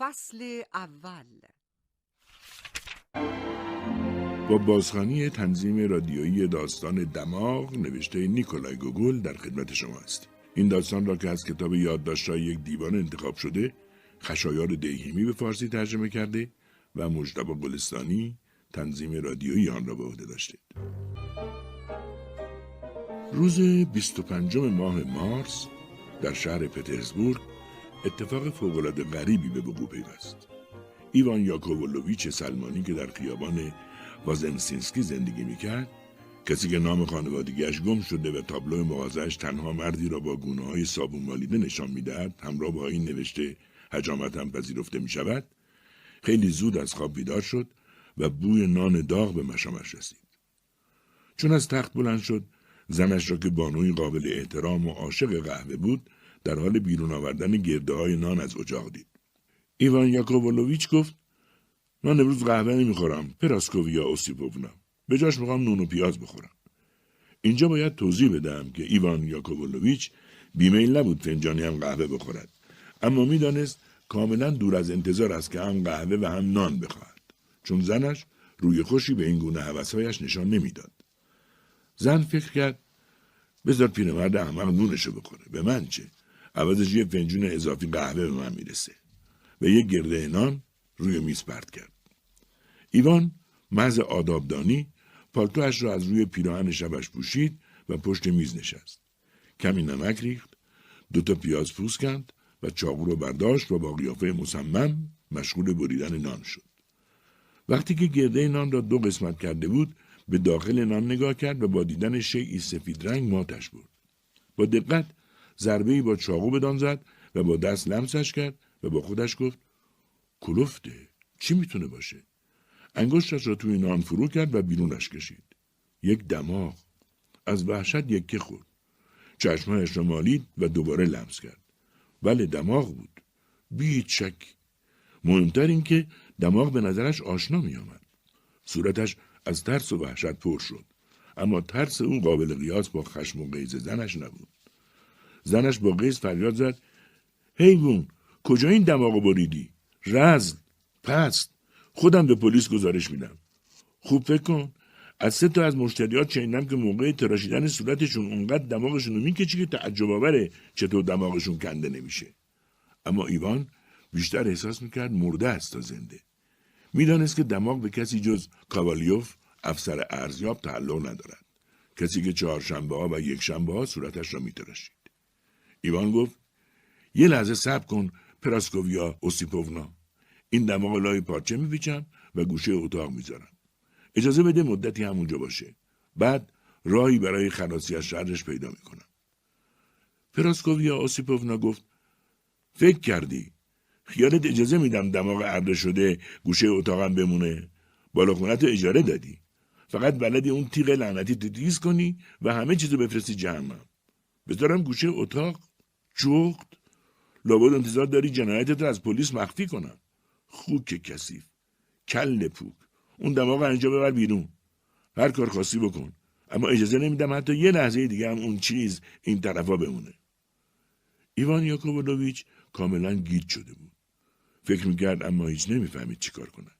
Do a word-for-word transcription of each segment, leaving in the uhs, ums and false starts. فصل اول. با بازخوانی تنظیم رادیویی داستان دماغ نوشته نیکولای گوگل در خدمت شما است. این داستان را که از کتاب یادداشت‌های یک دیوان انتخاب شده، خشایار دیهیمی به فارسی ترجمه کرده و مجتبی گلستانی تنظیم رادیویی آن را به عهده داشته. روز بیست و پنجم ماه مارس در شهر پترزبورگ اتفاق فوق‌العاده غریبی به وقوع پیوست. ایوان یاکوولویچ سلمانی که در خیابان وازنسینسکی زندگی میکرد، کسی که نام خانوادگیش گم شده و تابلو مغازه‌اش تنها مردی را با گونه‌های صابون مالیده نشان میدهد، همراه با این نوشته حجامت هم پذیرفته میشود، خیلی زود از خواب بیدار شد و بوی نان داغ به مشامش رسید. چون از تخت بلند شد، زنش را که بانوی قابل احترام و عاشق قهوه بود، در حال بیرون آوردن گرده‌های نان از اجاق دید. ایوان یاکوولویچ گفت: من امروز قهوه نمیخورم پراسکوویا اوسیپوونا، به جاش میخوام نون و پیاز بخورم. اینجا باید توضیح بدم که ایوان یاکوولویچ بیمیل نبود فنجانی هم قهوه بخورد، اما میدانست کاملا دور از انتظار است که هم قهوه و هم نان بخواهد، چون زنش روی خوشی به این گونه هوس‌هایش نشان نمیداد. زن فکر کرد بذار پیرمرد احمق نونشو بخوره، به من چه؟ عوضش یه فنجون اضافی قهوه به من میرسه. و یک گرده نان روی میز پرت کرد. ایوان محض آدابدانی پالتوش را از روی پیراهن شبش پوشید و پشت میز نشست. کمی نمک ریخت، دوتا پیاز پوست کند و چاقو را برداشت و با قیافه مصمم مشغول بریدن نان شد. وقتی که گرده نان را دو قسمت کرده بود، به داخل نان نگاه کرد و با دیدن شیئی سفید رنگ ماتش برد. با دقت ضربه‌ای با چاقو بدان زد و با دست لمسش کرد و با خودش گفت: کلفته، چی میتونه باشه؟ انگشتش را توی نان فرو کرد و بیرونش کشید. یک دماغ. از وحشت یکی خورد. چشمهش را مالید و دوباره لمس کرد. بله، دماغ بود. بی شک. مهمتر این که دماغ به نظرش آشنا می آمد. صورتش از ترس و وحشت پر شد، اما ترس اون قابل قیاس با خشم و غیظ زنش نبود. زنش با غیظ فریاد زد: حیوان، کجا این دماغو بریدی؟ رزل، پست، خودم به پلیس گزارش میدم. خوب فکر کن، از سه تا از مشتریات چنیدم که موقع تراشیدن صورتشون اونقدر دماغشون رو میکشی که تعجب آوره چطور دماغشون کنده نمیشه. اما ایوان بیشتر احساس میکرد مرده است تا زنده. میدانست که دماغ به کسی جز کاوالیوف افسر ارزیاب تعلق ندارد، کسی که چهارشنبه‌ها و یکشنبه‌ها صورتش را میتراشید. ایوان گفت: یه لحظه صبر کن پراسکوویا اوسیپوونا، این دماغ لای پارچه میپیچم و گوشه اتاق میذارم. اجازه بده مدتی همونجا باشه، بعد راهی برای خلاصی از شرش پیدا میکنم. پراسکوویا اوسیپوونا گفت: فکر کردی خیالت اجازه میدم دماغ ارده شده گوشه اتاقم بمونه؟ بالا خونتو اجاره دادی، فقط بلدی اون تیغ لعنتی تو تیز کنی و همه چیزو بفرستی جهنم. بذارم گوشه اتاق؟ جغد؟ لابد انتظار داری جنایتت رو از پلیس مخفی کنم. خوک کثیف، کل پوک، اون دماغ انجا ببر بیرون، هر کار خاصی بکن، اما اجازه نمیدم حتی یه لحظه دیگه هم اون چیز این طرفا بمونه. ایوان یاکوولویچ کاملا گیج شده بود. فکر میکرد اما هیچ نمیفهمید چی کار کند.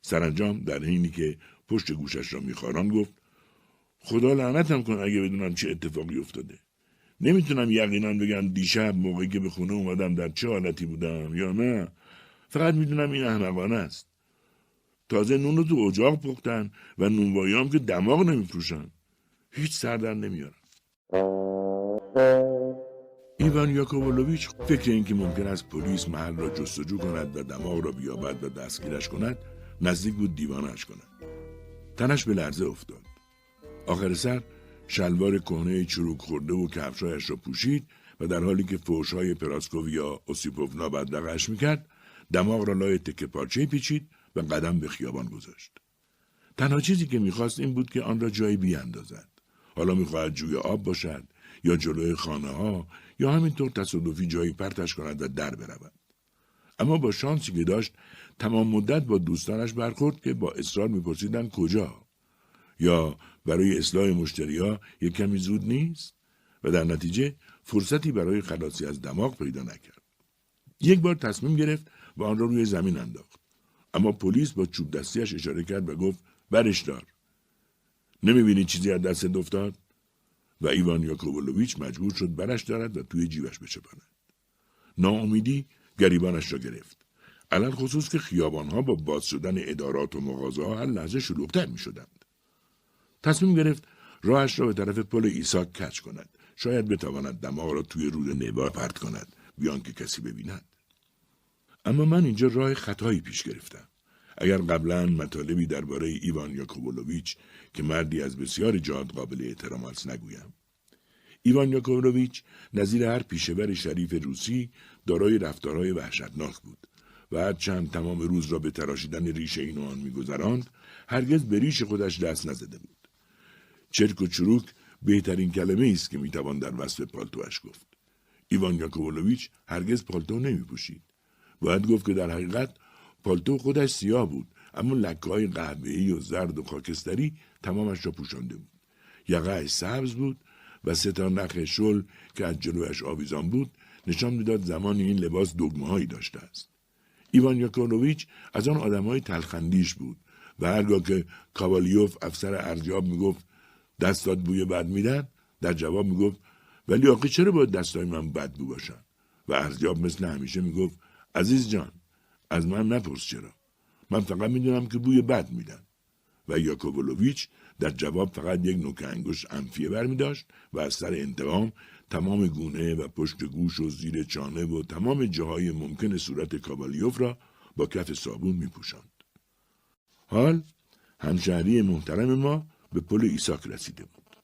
سرانجام در حینی که پشت گوشش را میخاران گفت: خدا لعنتم کن اگه بدونم چه اتفاقی افتاده. نمیتونم یقینا بگم دیشب موقعی که به خونه اومدم در چه حالتی بودم یا نه، فقط میدونم این احمقانه است. تازه نون رو تو اجاق پختن و نونوایی‌ام که دماغ نمیفروشن، هیچ سردر نمیارن. ایوان یاکوولویچ فکر این که ممکن است پلیس محل را جستجو کند و دماغ را بیابد و دستگیرش کند نزدیک بود دیوانه‌اش کند. تنش به لرزه افتاد. آخر سر شلوار کهنه چروک خورده و کفشایش را پوشید و در حالی که فوش‌های پراسکوویا اوسیپوونا بدرقش میکرد، دماغ را لای تکه پارچه پیچید و قدم به خیابان گذاشت. تنها چیزی که میخواست این بود که آن را جایی بیاندازد. حالا میخواهد جوی آب باشد یا جلوی خانه ها یا همینطور تصادفی جایی پرتش کند و در برود. اما با شانسی که داشت تمام مدت با دوستانش برخورد که با اصرار میپرسیدند کجا، یا برای اصلاح مشتری‌ها یک کمی زود نیست، و در نتیجه فرصتی برای خلاصی از دماغ پیدا نکرد. یک بار تصمیم گرفت و آن را روی زمین انداخت. اما پلیس با چوب دستیش اشاره کرد و گفت برش دار. نمیبینی چیزی از دست افتاد؟ و ایوان یاکوبولویچ مجبور شد برش دارد و توی جیبش بچپاند. ناامیدی گریبانش را گرفت. علل خصوص که خیابانها با باز شدن ادارات و مغازه‌ها هر لحظه شلوغ‌تر می‌شدند. تصمیم گرفت راهش را به طرف پل عیسی کج کند. شاید بتواند دماغ را توی رود نیوا پرت کند بیان که کسی ببیند. اما من اینجا راه خطایی پیش گرفتم. اگر قبلا مطالبی درباره ایوان یاکوبولویچ که مردی از بسیار جهات قابل احترام است نگویم. ایوان یاکوبولویچ نظیر هر پیشه‌ور شریف روسی دارای رفتارهای وحشتناک بود و هرچند تمام روز را به تراشیدن ریشه این و آن می‌گذراند، هرگز به ریش خودش دست نزده بود. چرک و چروک بهترین کلمه است که میتوان در وصف پالتوش گفت. ایوان یاکوبولویچ هرگز پالتو نمیپوشید. باید گفت که در حقیقت پالتو خودش سیاه بود، اما لکه‌های قهوه‌ای و زرد و خاکستری تمامش را پوشانده بود. یقه‌اش سبز بود و سه تا نخ شل که از جلویش آویزان بود نشان میداد زمان این لباس دگمه‌هایی داشته است. ایوان یاکوبولویچ از آن آدم‌های تلخ‌اندیش بود و هرگاه که کاوالیوف افسر ارزیاب میگفت دستات بوی بد میدن، در جواب میگفت ولی آخه چرا باید دستای من بد بو باشن؟ و ارزیاب مثل همیشه میگفت عزیز جان از من نپرس چرا، من فقط میدونم که بوی بد میدن. و یاکوبولویچ در جواب فقط یک نوک انگشت انفیه برمیداشت و از سر انتقام تمام گونه و پشت گوش و زیر چانه و تمام جاهای ممکن صورت کاوالیوف را با کف صابون میپوشاند. حال همشهری محترم ما به پل ایساک رسیده بود.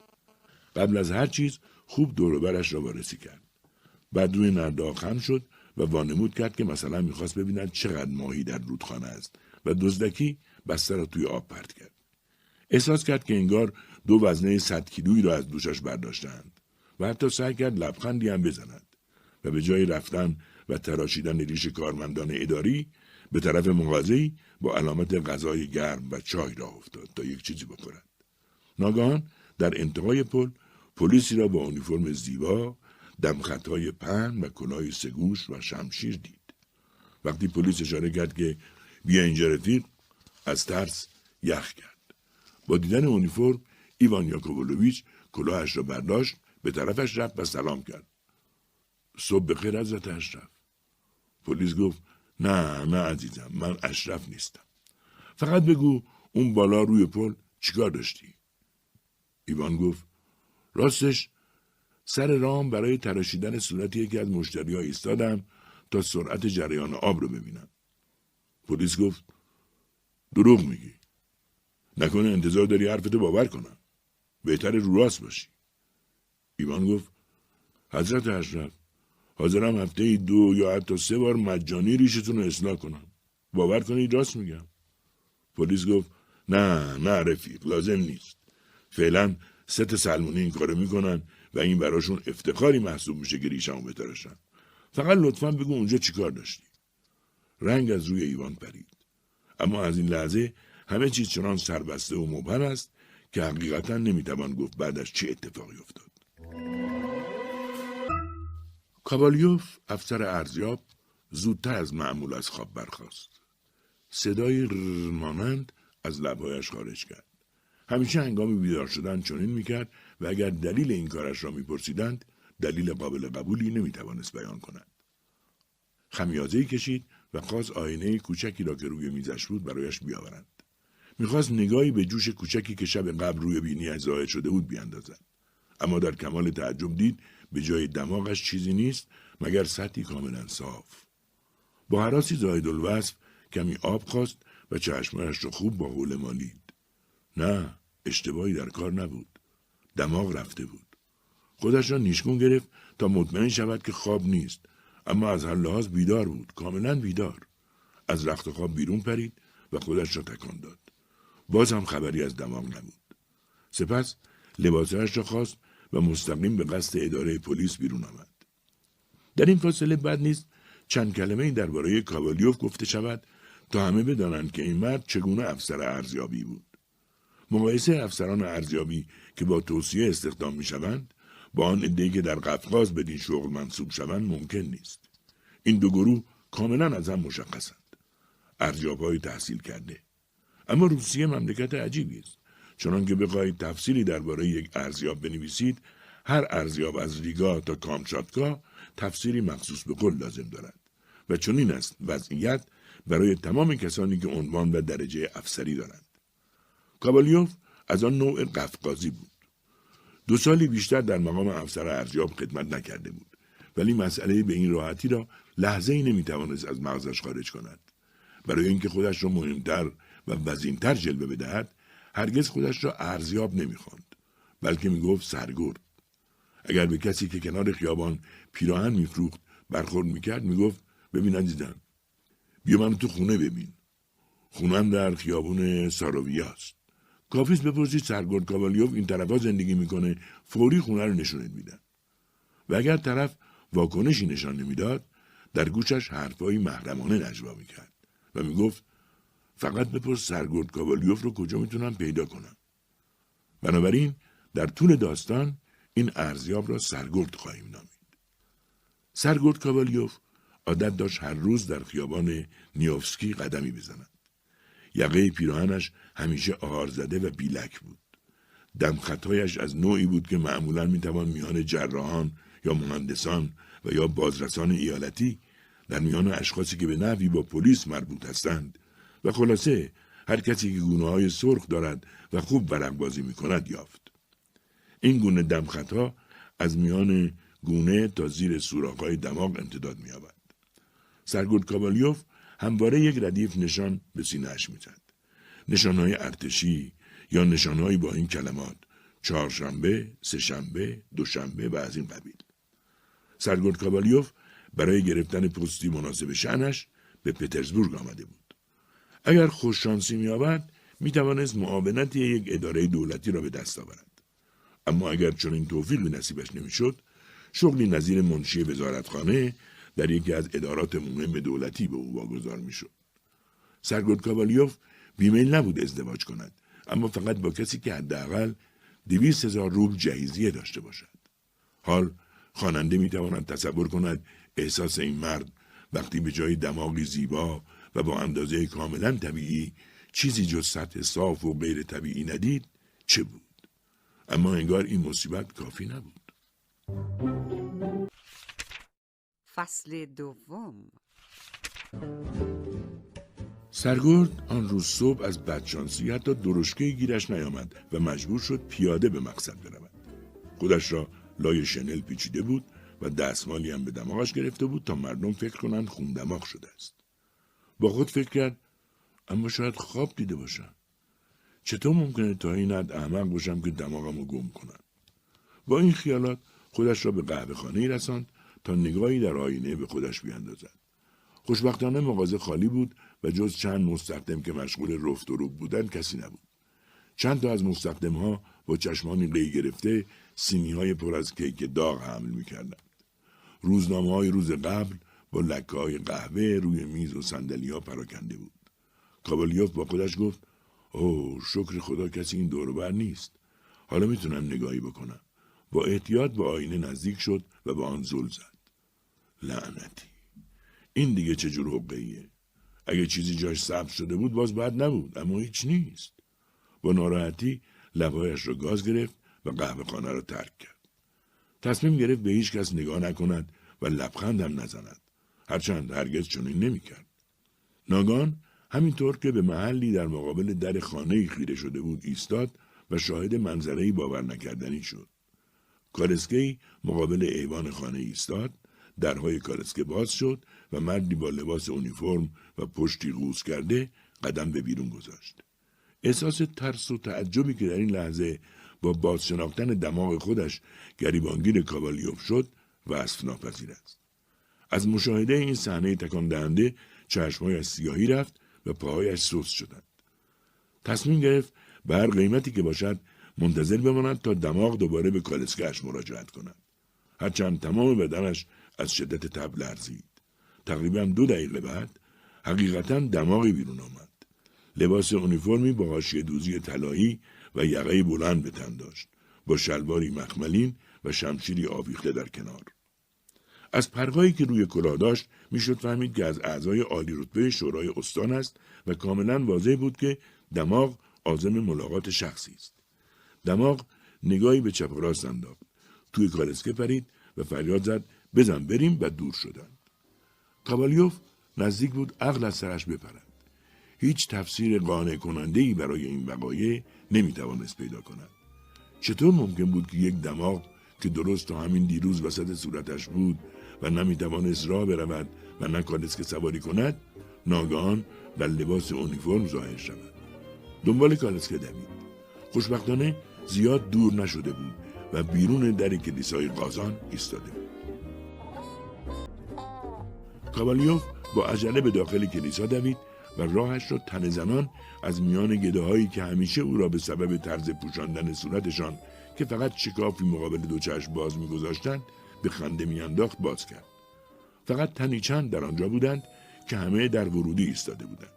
قبل از هر چیز خوب دور و برش را وارسی کرد. بعد روی نرده خم شد و وانمود کرد که مثلا میخواست ببیند چقدر ماهی در رودخانه است و دزدکی بسته را توی آب پرت کرد. احساس کرد که انگار دو وزنه صد کیلویی را از دوشش برداشتند و حتی سعی کرد لبخندی هم بزند و به جای رفتن و تراشیدن ریش کارمندان اداری به طرف مغازه‌ای با علامت غذای گرم و چای راه افتاد تا یک چیزی بخورد. ناگهان در انتهای پل پلیسی را با اونیفرم زیبا، دمخطهای پهن و کلاه سگوش و شمشیر دید. وقتی پلیس اشاره کرد که بیا اینجا رفیق، از ترس یخ کرد. با دیدن اونیفرم ایوان یاکوبولویچ کلاهش را برداشت، به طرفش رفت و سلام کرد. صبح بخیر حضرت اشرف. پلیس گفت نه نه عزیزم، من اشرف نیستم. فقط بگو اون بالا روی پل چیکار داشتی؟ ایوان گفت راستش سر رام برای تراشیدن صورت یکی از مشتری‌ها ایستادم تا سرعت جریان آب رو ببینم. پلیس گفت دروغ میگی. نکنه انتظار داری حرفتو باور کنم. بهتر رو راست باشی. ایوان گفت حضرت اشرف حاضرم هفته دو یا حتی سه بار مجانی ریشتون رو اصلاح کنم. باور کنید راست میگم. پلیس گفت نه نه رفیق لازم نیست. فعلا سه تا سلمونی این کارو میکنن و این براشون افتخاری محسوب میشه که ریشمو بتراشن. فقط لطفاً بگو اونجا چیکار داشتی. رنگ از روی ایوان پرید. اما از این لحظه همه چیز چنان سربسته و مبهم است که حقیقتاً نمیتوان گفت بعدش چه اتفاقی افتاد. کاوالیوف افسر ارزیاب زودتر از معمول از خواب برخاست. صدای ررمانند از لبهایش خارج کرد. همیشه هنگام بیدار شدن چنین میکرد و اگر دلیل این کارش را میپرسیدند دلیل قابل قبولی نمیتوانست بیان کند. خمیازه‌ای کشید و خواست آینه کوچکی را که روی میزش بود برایش بیاورند. میخواست نگاهی به جوش کوچکی که شب قبل روی بینی‌اش ظاهر شده بود بیاندازد. اما در کمال تعجب دید به جای دماغش چیزی نیست مگر سطحی کاملا صاف. با هراسی زایدالوصف کمی آب خواست و چشمانش را خوب با حول مالید. نه، اشتباهی در کار نبود. دماغ رفته بود. خودش را نیشگون گرفت تا مطمئن شود که خواب نیست، اما از هر لحاظ بیدار بود، کاملا بیدار. از رخت خواب بیرون پرید و خودش را تکان داد. باز هم خبری از دماغ نبود. سپس لباسش را خواست و مستقیم به قصد اداره پلیس بیرون آمد. در این فاصله بد نیست چند کلمه‌ای درباره کاوالیوف گفته شود تا همه بدانند که این مرد چگونه افسر ارزیابی بود. مقایسه افسران ارزیابی که با توصیه استخدام می شوند با آن عده‌ای که در قفقاز بدین شغل منصوب شوند ممکن نیست. این دو گروه کاملا از هم مشخصند. ارزیاب‌های تحصیل کرده. اما روسیه مملکت عجیبی است. چنان که بخواهید تفصیلی درباره یک ارزیاب بنویسید، هر ارزیاب از ریگا تا کامچاتکا تفسیری مخصوص به قول لازم دارد و چنین است وضعیت برای تمام کسانی که عنوان و درجه افسری دارند. کابالیوف از آن نوع قفقازی بود. دو سالی بیشتر در مقام افسر ارزیاب خدمت نکرده بود، ولی مسئله به این راحتی را لحظه‌ای نمی‌توانست از مغزش خارج کند. برای اینکه خودش را مهمتر و وزین‌تر جلوه بدهد، هرگز خودش را ارزیاب نمی‌خواند، بلکه می‌گفت سرگرد. اگر به کسی که کنار خیابان پیراهن میفروخت برخورد میکرد، میگفت ببین عزیزم، بیا من تو خونه ببین. خونم در خیابون ساراویا است. کافیست بپرسید سرگرد کابالیوف این طرفا زندگی میکنه، فوری خونه رو نشونت میدن. و اگر طرف واکنشی نشان نمیداد، در گوشش حرفایی محرمانه نجوا میکرد و میگفت فقط بپرس سرگرد کابالیوف رو کجا میتونم پیدا کنم. بنابراین در طول داستان این ارزیاب را سرگرد خواهیم نامید. سرگرد کابالیوف عادت داشت هر روز در خیابان نیوفسکی قدمی بزند. یقه پیراهنش همیشه آهار زده و بیلک بود. دمخطهایش از نوعی بود که معمولاً میتوان میان جراحان یا مهندسان و یا بازرسان ایالتی در میان اشخاصی که به نحوی با پلیس مربوط هستند و خلاصه هر کسی که گونه‌های سرخ دارد و خوب ورق‌بازی میکند یافت. این گونه دمخطها از میان گونه تا زیر سوراخ‌های دماغ امتداد می‌یابد. سرگرد کابالیوف همواره یک ردیف نشان به سینه‌اش می‌زد. نشان‌های ارتشی یا نشان‌هایی با این کلمات: چهارشنبه، سه‌شنبه، دوشنبه و از این قبیل. سرگرد کابالیوف برای گرفتن پستی مناسب شأنش به پترزبورگ آمده بود. اگر خوششانسی می‌یابد، می‌توانست معاونت یک اداره دولتی را به دست آورد. اما اگر چون این توفیق به نصیبش نمیشد، شغلی نظیر منشی وزارتخانه در یکی از ادارات مهم دولتی به او واگذار میشد. سرگرد کابالیوف بیمیل نبود ازدواج کند، اما فقط با کسی که حداقل دویست هزار روبل جهیزیه داشته باشد. حال خواننده میتواند تصور کند احساس این مرد وقتی به جای دماغی زیبا و با اندازه کاملا طبیعی چیزی جز سطح صاف و غیر طبیعی ندید چه بود. اما انگار این مصیبت کافی نبود. فصل دوم. سرگرد آن روز صبح از بدشانسی حتی درشکه‌ای گیرش نیامد و مجبور شد پیاده به مقصد برود. خودش را لای شنل پیچیده بود و دستمالی هم به دماغش گرفته بود تا مردم فکر کنند خون دماغ شده است. با خود فکر کرد اما شاید خواب دیده باشم. چطور ممکنه تا این حد احمق باشم که دماغم رو گم کنم؟ با این خیالات خودش را به قهوه خانه رساند تا نگاهی در آینه به خودش بیاندازد. خوشبختانه مغازه خالی بود و جز چند مستخدم که مشغول رفت و روب بودن کسی نبود. چند تا از مستخدمها با چشمانی قی گرفته سینی‌های پر از کیک داغ حمل می‌کردند. روزنامه‌های روز قبل با لکه‌های قهوه روی میز و صندلی‌ها پراکنده بود. کابالیوف با خودش گفت: اوه، شکر خدا کسی این دور و بر نیست. حالا میتونم نگاهی بکنم. با احتیاط به آینه نزدیک شد و به آن زل زد. لعنتی، این دیگه چه جور حقه‌ایه؟ اگه چیزی جاش سبز شده بود باز بد نبود، اما هیچ نیست. با ناراحتی لبهایش را گاز گرفت و قهوه خانه را ترک کرد. تصمیم گرفت به هیچ کس نگاه نکند و لبخند هم نزند، هرچند هرگز چنین نمیکرد. ناگان همینطور که به محلی در مقابل در خانه‌ای خیره شده بود ایستاد و شاهد منظره‌ای باور نکردنی شد. کالسکه‌ای مقابل ایوان خانه ایستاد، درهای کالسکه باز شد و مردی با لباس اونیفرم و پشتی قوس کرده قدم به بیرون گذاشت. احساس ترس و تعجبی که در این لحظه با بازشناختن دماغ خودش گریبانگیر کابالیوف شد وصف ناپذیر است. از مشاهده این صحنه تکان دهنده چشم‌هایش سیاهی رفت و پاهایش سوس شدند. تصمیم گرفت به هر قیمتی که باشد منتظر بماند تا دماغ دوباره به کالسکه‌اش مراجعت کند. هرچند تمام بدنش از شدت تب لرزید. تقریباً دو دقیقه بعد حقیقتاً دماغی بیرون آمد. لباس اونیفرمی با حاشیه دوزی طلایی و یقه بلند به تن داشت، با شلواری مخملین و شمشیری آویخته در کنار. از پرهایی که روی کلاه داشت میشد فهمید که از اعضای عالی رتبه شورای استان است و کاملا واضح بود که دماغ عازم ملاقات شخصی است. دماغ نگاهی به چپ و راست انداخت، توی کالسکه پرید و فریاد زد بزن بریم و دور شدند. کابالیوف نزدیک بود عقل از سرش بپرد. هیچ تفسیر قانع کننده‌ای برای این وقایع نمیتوانست پیدا کند. چطور ممکن بود که یک دماغ که درست تا همین دیروز وسط صورتش بود و نمیتوانست راه برود و نه کالسکه سواری کند، ناگهان در لباس اونیفرم ظاهر شود. دنبال کالسکه دوید. خوشبختانه زیاد دور نشده بود و بیرون در کلیسای قازان ایستاده بود. کابالیوف با عجله به داخل کلیسا دوید و راهش را تن زنان از میان گداهایی که همیشه او را به سبب طرز پوشاندن صورتشان که فقط شکافی مقابل دو چشم باز می‌گذاشتند به خنده میانداخت باز کرد. فقط تنی چند در آنجا بودند که همه در ورودی ایستاده بودند.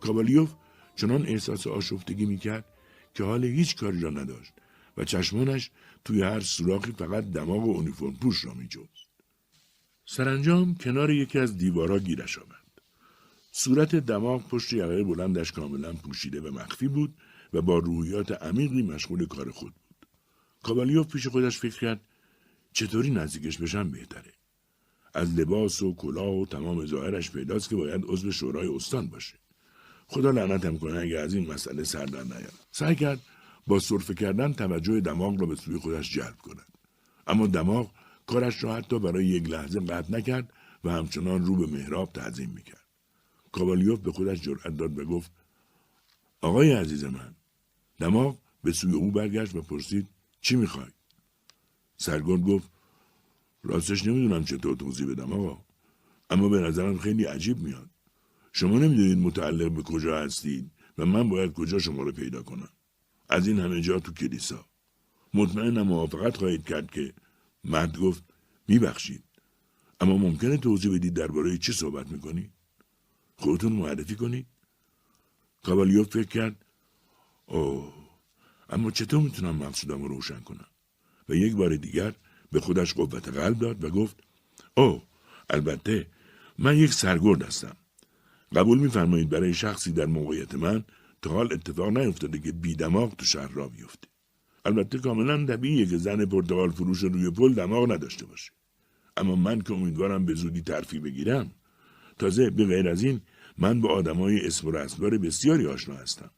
کابالیوف چنان احساس آشفتگی می‌کرد که حال هیچ کاری را نداشت و چشمانش توی هر سوراخی فقط دماغ و اونیفرم پوش را می‌جست. سرانجام کنار یکی از دیوارها گیرش آمد. صورت دماغ پشت یقه بلندش کاملا پوشیده و مخفی بود و با روحیات عمیقی مشغول کار خود بود. کابالیوف پیش خودش فکر کرد چطوری نزدیکش بشم بهتره. از لباس و کلاه و تمام ظاهرش پیداست که باید عضو شورای استان باشه. خدا لعنتم کنه اگه از این مسئله سر در نیارم. سعی کرد با سرفه کردن توجه دماغ را به سوی خودش جلب کند. اما دماغ کارش را حتی برای یک لحظه قطع نکرد و همچنان رو به محراب تعظیم میکرد. کابالیوف به خودش جرأت داد و گفت آقای عزیز من. دماغ به سوی او برگشت و پرسید چی میخوای؟ سرگرد گفت راستش نمیدونم چطور توضیح بدم آقا، اما به نظرم خیلی عجیب میاد. شما نمیدونید متعلق به کجا هستید و من باید کجا شما رو پیدا کنم. از این همه جا تو کلیسا. مطمئنم موافقت خواهید کرد که مرد گفت میبخشید، اما ممکنه توضیح بدید درباره چی صحبت میکنید؟ خودتون معرفی کنید؟ کابالیوف فکر کرد اوه، اما چطور میتونم مقصودم رو روشن کنم؟ و یک بار دیگر به خودش قوت قلب داد و گفت اوه، البته من یک سرگرد هستم. قبول میفرمایید برای شخصی در موقعیت من تا حال اتفاق نیفتاده که بی دماغ تو شهر را بیفته. البته کاملا طبیعیه که زن پرتقال فروش روی پل دماغ نداشته باشه. اما من که امیدوارم به زودی ترفیع بگیرم. تازه به غیر از این من با آدمای اسم و رسمدار بسیاری آشنا هستم.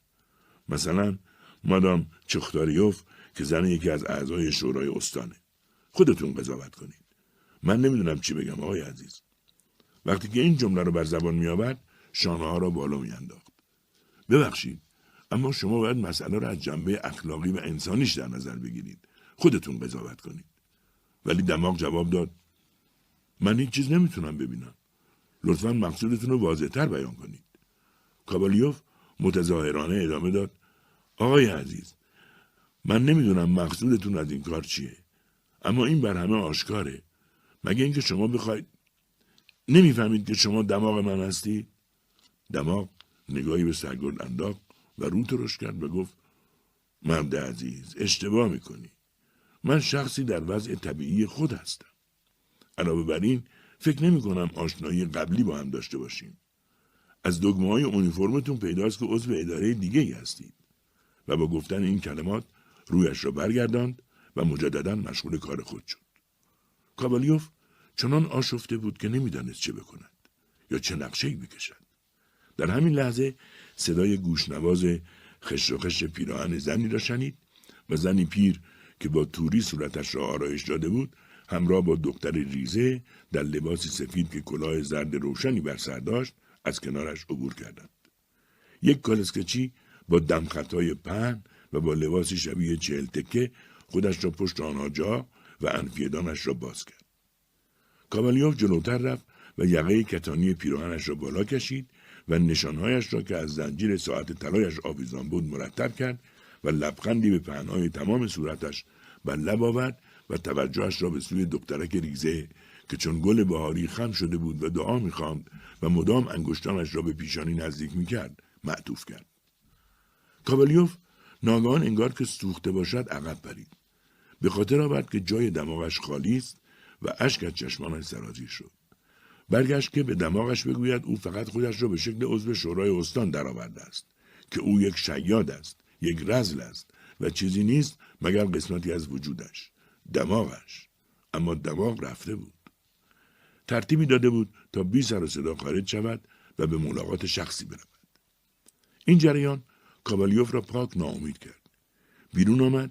مثلا مادام چختاریوف که زن یکی از اعضای شورای استانه. خودتون قضاوت کنید. من نمیدونم چی بگم آقای عزیز. وقتی که این جمله رو بر زبان میآورد شانه ها را بالا میانداخت. ببخشید، اما شما باید مسئله را از جنبه اخلاقی و انسانیش در نظر بگیرید. خودتون قضاوت کنید. ولی دماغ جواب داد من هیچ چیز نمیتونم ببینم. لطفاً مقصودتون رو واضح‌تر بیان کنید. کابالیوف متظاهرانه ادامه داد آقای عزیز، من نمیدونم مقصودتون از این کار چیه، اما این بر همه آشکاره. مگه اینکه شما بخواید نمیفهمید که شما دماغ من هستی؟ دماغ نگاهی به سرگرد انداخت و رو ترش کرد و گفت مرد عزیز، اشتباه میکنی. من شخصی در وضع طبیعی خود هستم. علاوه بر این فکر نمی کنم آشنایی قبلی با هم داشته باشیم. از دگمه های اونیفرمتون پیداست که عضو اداره دیگه ای هستید. و با گفتن این کلمات رویش را برگرداند و مجددا مشغول کار خود شد. کابالیوف چنان آشفته بود که نمیدانست چه بکند یا چه نقشه‌ای بکشد. در همین لحظه صدای گوشنواز خش‌خش پیراهن زنی را شنید و زنی پیر که با توری صورتش را آرایش داده بود همراه با دختری ریزه در لباسی سفید که کلاه زرد روشنی بر سر داشت از کنارش عبور کردند. یک کالسکه‌چی با دمخطهای پهن و با لباسی شبیه چهل تکه خودش را پشت آنها جا و انفیدانش را باز کرد. کابالیوف جلوتر رفت و یقه کتانی پیراهنش را بالا کشید و نشانهایش را که از زنجیر ساعت طلایش آویزان بود مرتب کرد و لبخندی به پهنهای تمام صورتش بر لب آورد و توجهش را به سوی دخترک ریزه که چون گل بهاری خم شده بود و دعا می‌خواند و مدام انگشتانش را به پیشانی نزدیک می‌کرد معطوف کرد. کابالیوف ناگهان انگار که سوخته باشد عقب پرید. به خاطر آورد که جای دماغش خالی است و اشک از چشمانش سرازیر شد. برگشت که به دماغش بگوید او فقط خودش را به شکل عضو شورای استان درآورده است، که او یک شیاد است، یک رذل است و چیزی نیست مگر قسمتی از وجودش، دماغش. اما دماغ رفته بود. ترتیبی داده بود تا بی سر و صدا خارج شود و به ملاقات شخصی برود. این جریان کابالیوف را پاک ناامید کرد. بیرون آمد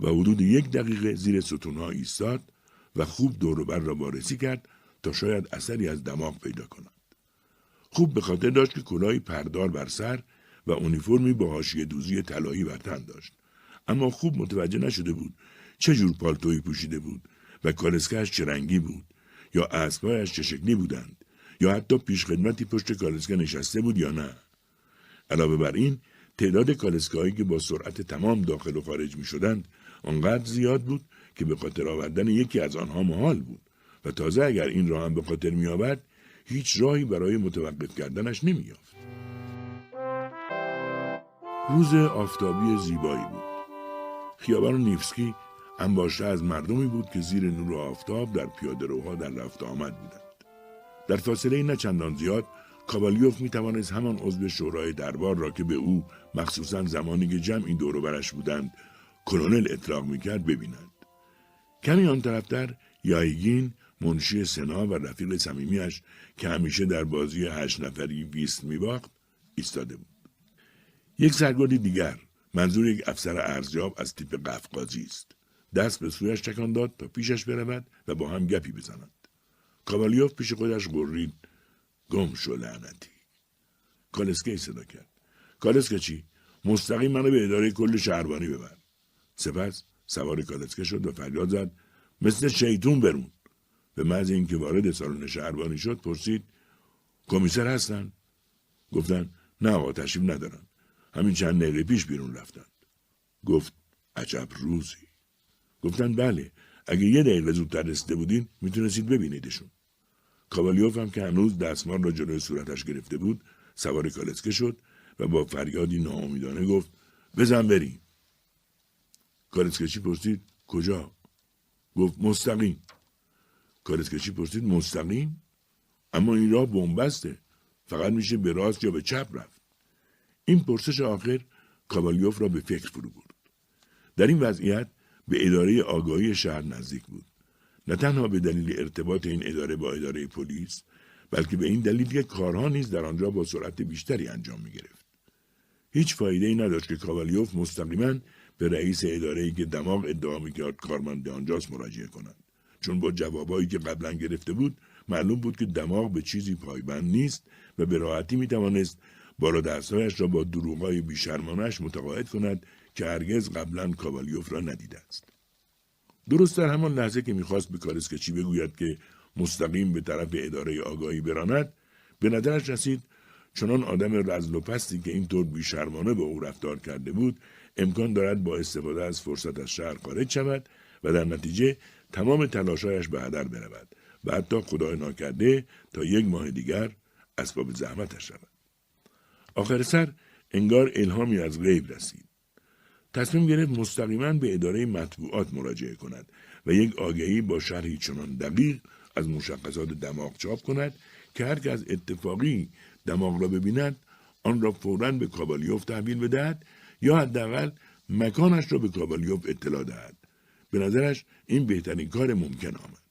و حدود یک دقیقه زیر ستونها ایستاد و خوب دور و بر را وارسی کرد تا شاید اثری از دماغ پیدا کند. خوب به خاطر داشت که کلاهی پردار بر سر و اونیفرمی با حاشیه دوزی طلایی بر تن داشت، اما خوب متوجه نشده بود چه جور پالتویی پوشیده بود و کالسکه‌اش چه رنگی بود یا اسب‌هایش چه شکلی بودند یا حتی پیشخدمتی پشت کالسکه نشسته بود یا نه. علاوه بر این، تعداد کالسکه‌هایی که با سرعت تمام داخل و خارج می‌شدند آنقدر زیاد بود که به خاطر آوردن یکی از آنها محال بود و تازه اگر این را هم به خاطر می‌آورد هیچ راهی برای متوقف کردنش نمی‌یافت. روز آفتابی زیبایی بود. خیابان نیفسکی انباشته از مردمی بود که زیر نور آفتاب در پیاده‌روها در رفت آمد بودند. در فاصله نه چندان زیاد کابالیوف میتوانست همان عضو شورای دربار را که به او مخصوصاً زمانی که جمعی دور و برش بودند کلونل اطلاق میکرد ببیند. کمی آن طرفتر یایگین منشی سنا و رفیق صمیمی‌اش که همیشه در بازی هشت نفری بیست میباخت ایستاده بود. یک سرگردی دیگر، منظور یک افسر ارزیاب از تیپ قفقازی است، دست به سویش تکان داد تا پیشش برود و با هم گپی بزنند. کابالیوف پیش خودش غرید: گم شو لعنتی. کالسکه صدا کرد: کالسکه چی؟ مستقیم منو به اداره کل شهربانی ببر. سپس سوار کالسکه شد و فریاد زد: مثل شیطون برون. به محض اینکه وارد سالن شهربانی شد پرسید: کمیسر هستن؟ گفتن: نه آقا، تشریف ندارن، همین چند دقیقه پیش بیرون رفتن. گفت: عجب روزی. گفتن: بله، اگه یه دقیقه زودتر رسیده بودین میتونستید ببینیدشون. کابالیوف هم که هنوز دستمال را جلوی صورتش گرفته بود سوار کالسکه شد و با فریادی ناامیدانه گفت: بزن بریم. کالسکه‌چی پرسید: کجا؟ گفت: مستقیم. کالسکه‌چی پرسید: مستقیم؟ اما این راه بن‌بسته، فقط میشه به راست یا به چپ رفت. این پرسش آخر کابالیوف را به فکر فرو برد. در این وضعیت به اداره آگاهی شهر نزدیک بود، نه تنها به دلیل ارتباط این اداره با اداره پلیس، بلکه به این دلیل که کارها نیز در آنجا با سرعت بیشتری انجام می‌گرفت. هیچ فایده‌ای نداشت که کابالیوف مستقیما به رئیس اداره‌ای که دماغ ادعا می‌کرد کارمند آنجاست مراجعه کند، چون با جوابایی که قبلا گرفته بود معلوم بود که دماغ به چیزی پایبند نیست و به راحتی می‌توانست بالادست‌هایش را با دروغ‌های بی‌شرمانه‌اش متقاعد کند که هرگز قبلا کابالیوف را ندیده است. درست در همان لحظه که میخواست به کالسکه‌چی بگوید که مستقیم به طرف اداره آگاهی براند، به نظرش رسید چنان آدم رذل و پستی که اینطور بیشرمانه با او رفتار کرده بود امکان دارد با استفاده از فرصت از شهر خارج شود و در نتیجه تمام تلاشایش به هدر برود و حتی خدای ناکرده تا یک ماه دیگر اسباب زحمتش شود. آخر سر انگار الهامی از غیب رسید. تصمیم گرفت مستقیما به اداره مطبوعات مراجعه کند و یک آگهی با شرحی چنان دقیق از مشخصات دماغ چاپ کند که هر که از اتفاقی دماغ را ببیند آن را فوراً به کابالیوف تحویل بدهد یا حداقل مکانش را به کابالیوف اطلاع دهد. به نظرش این بهترین کار ممکن آمد.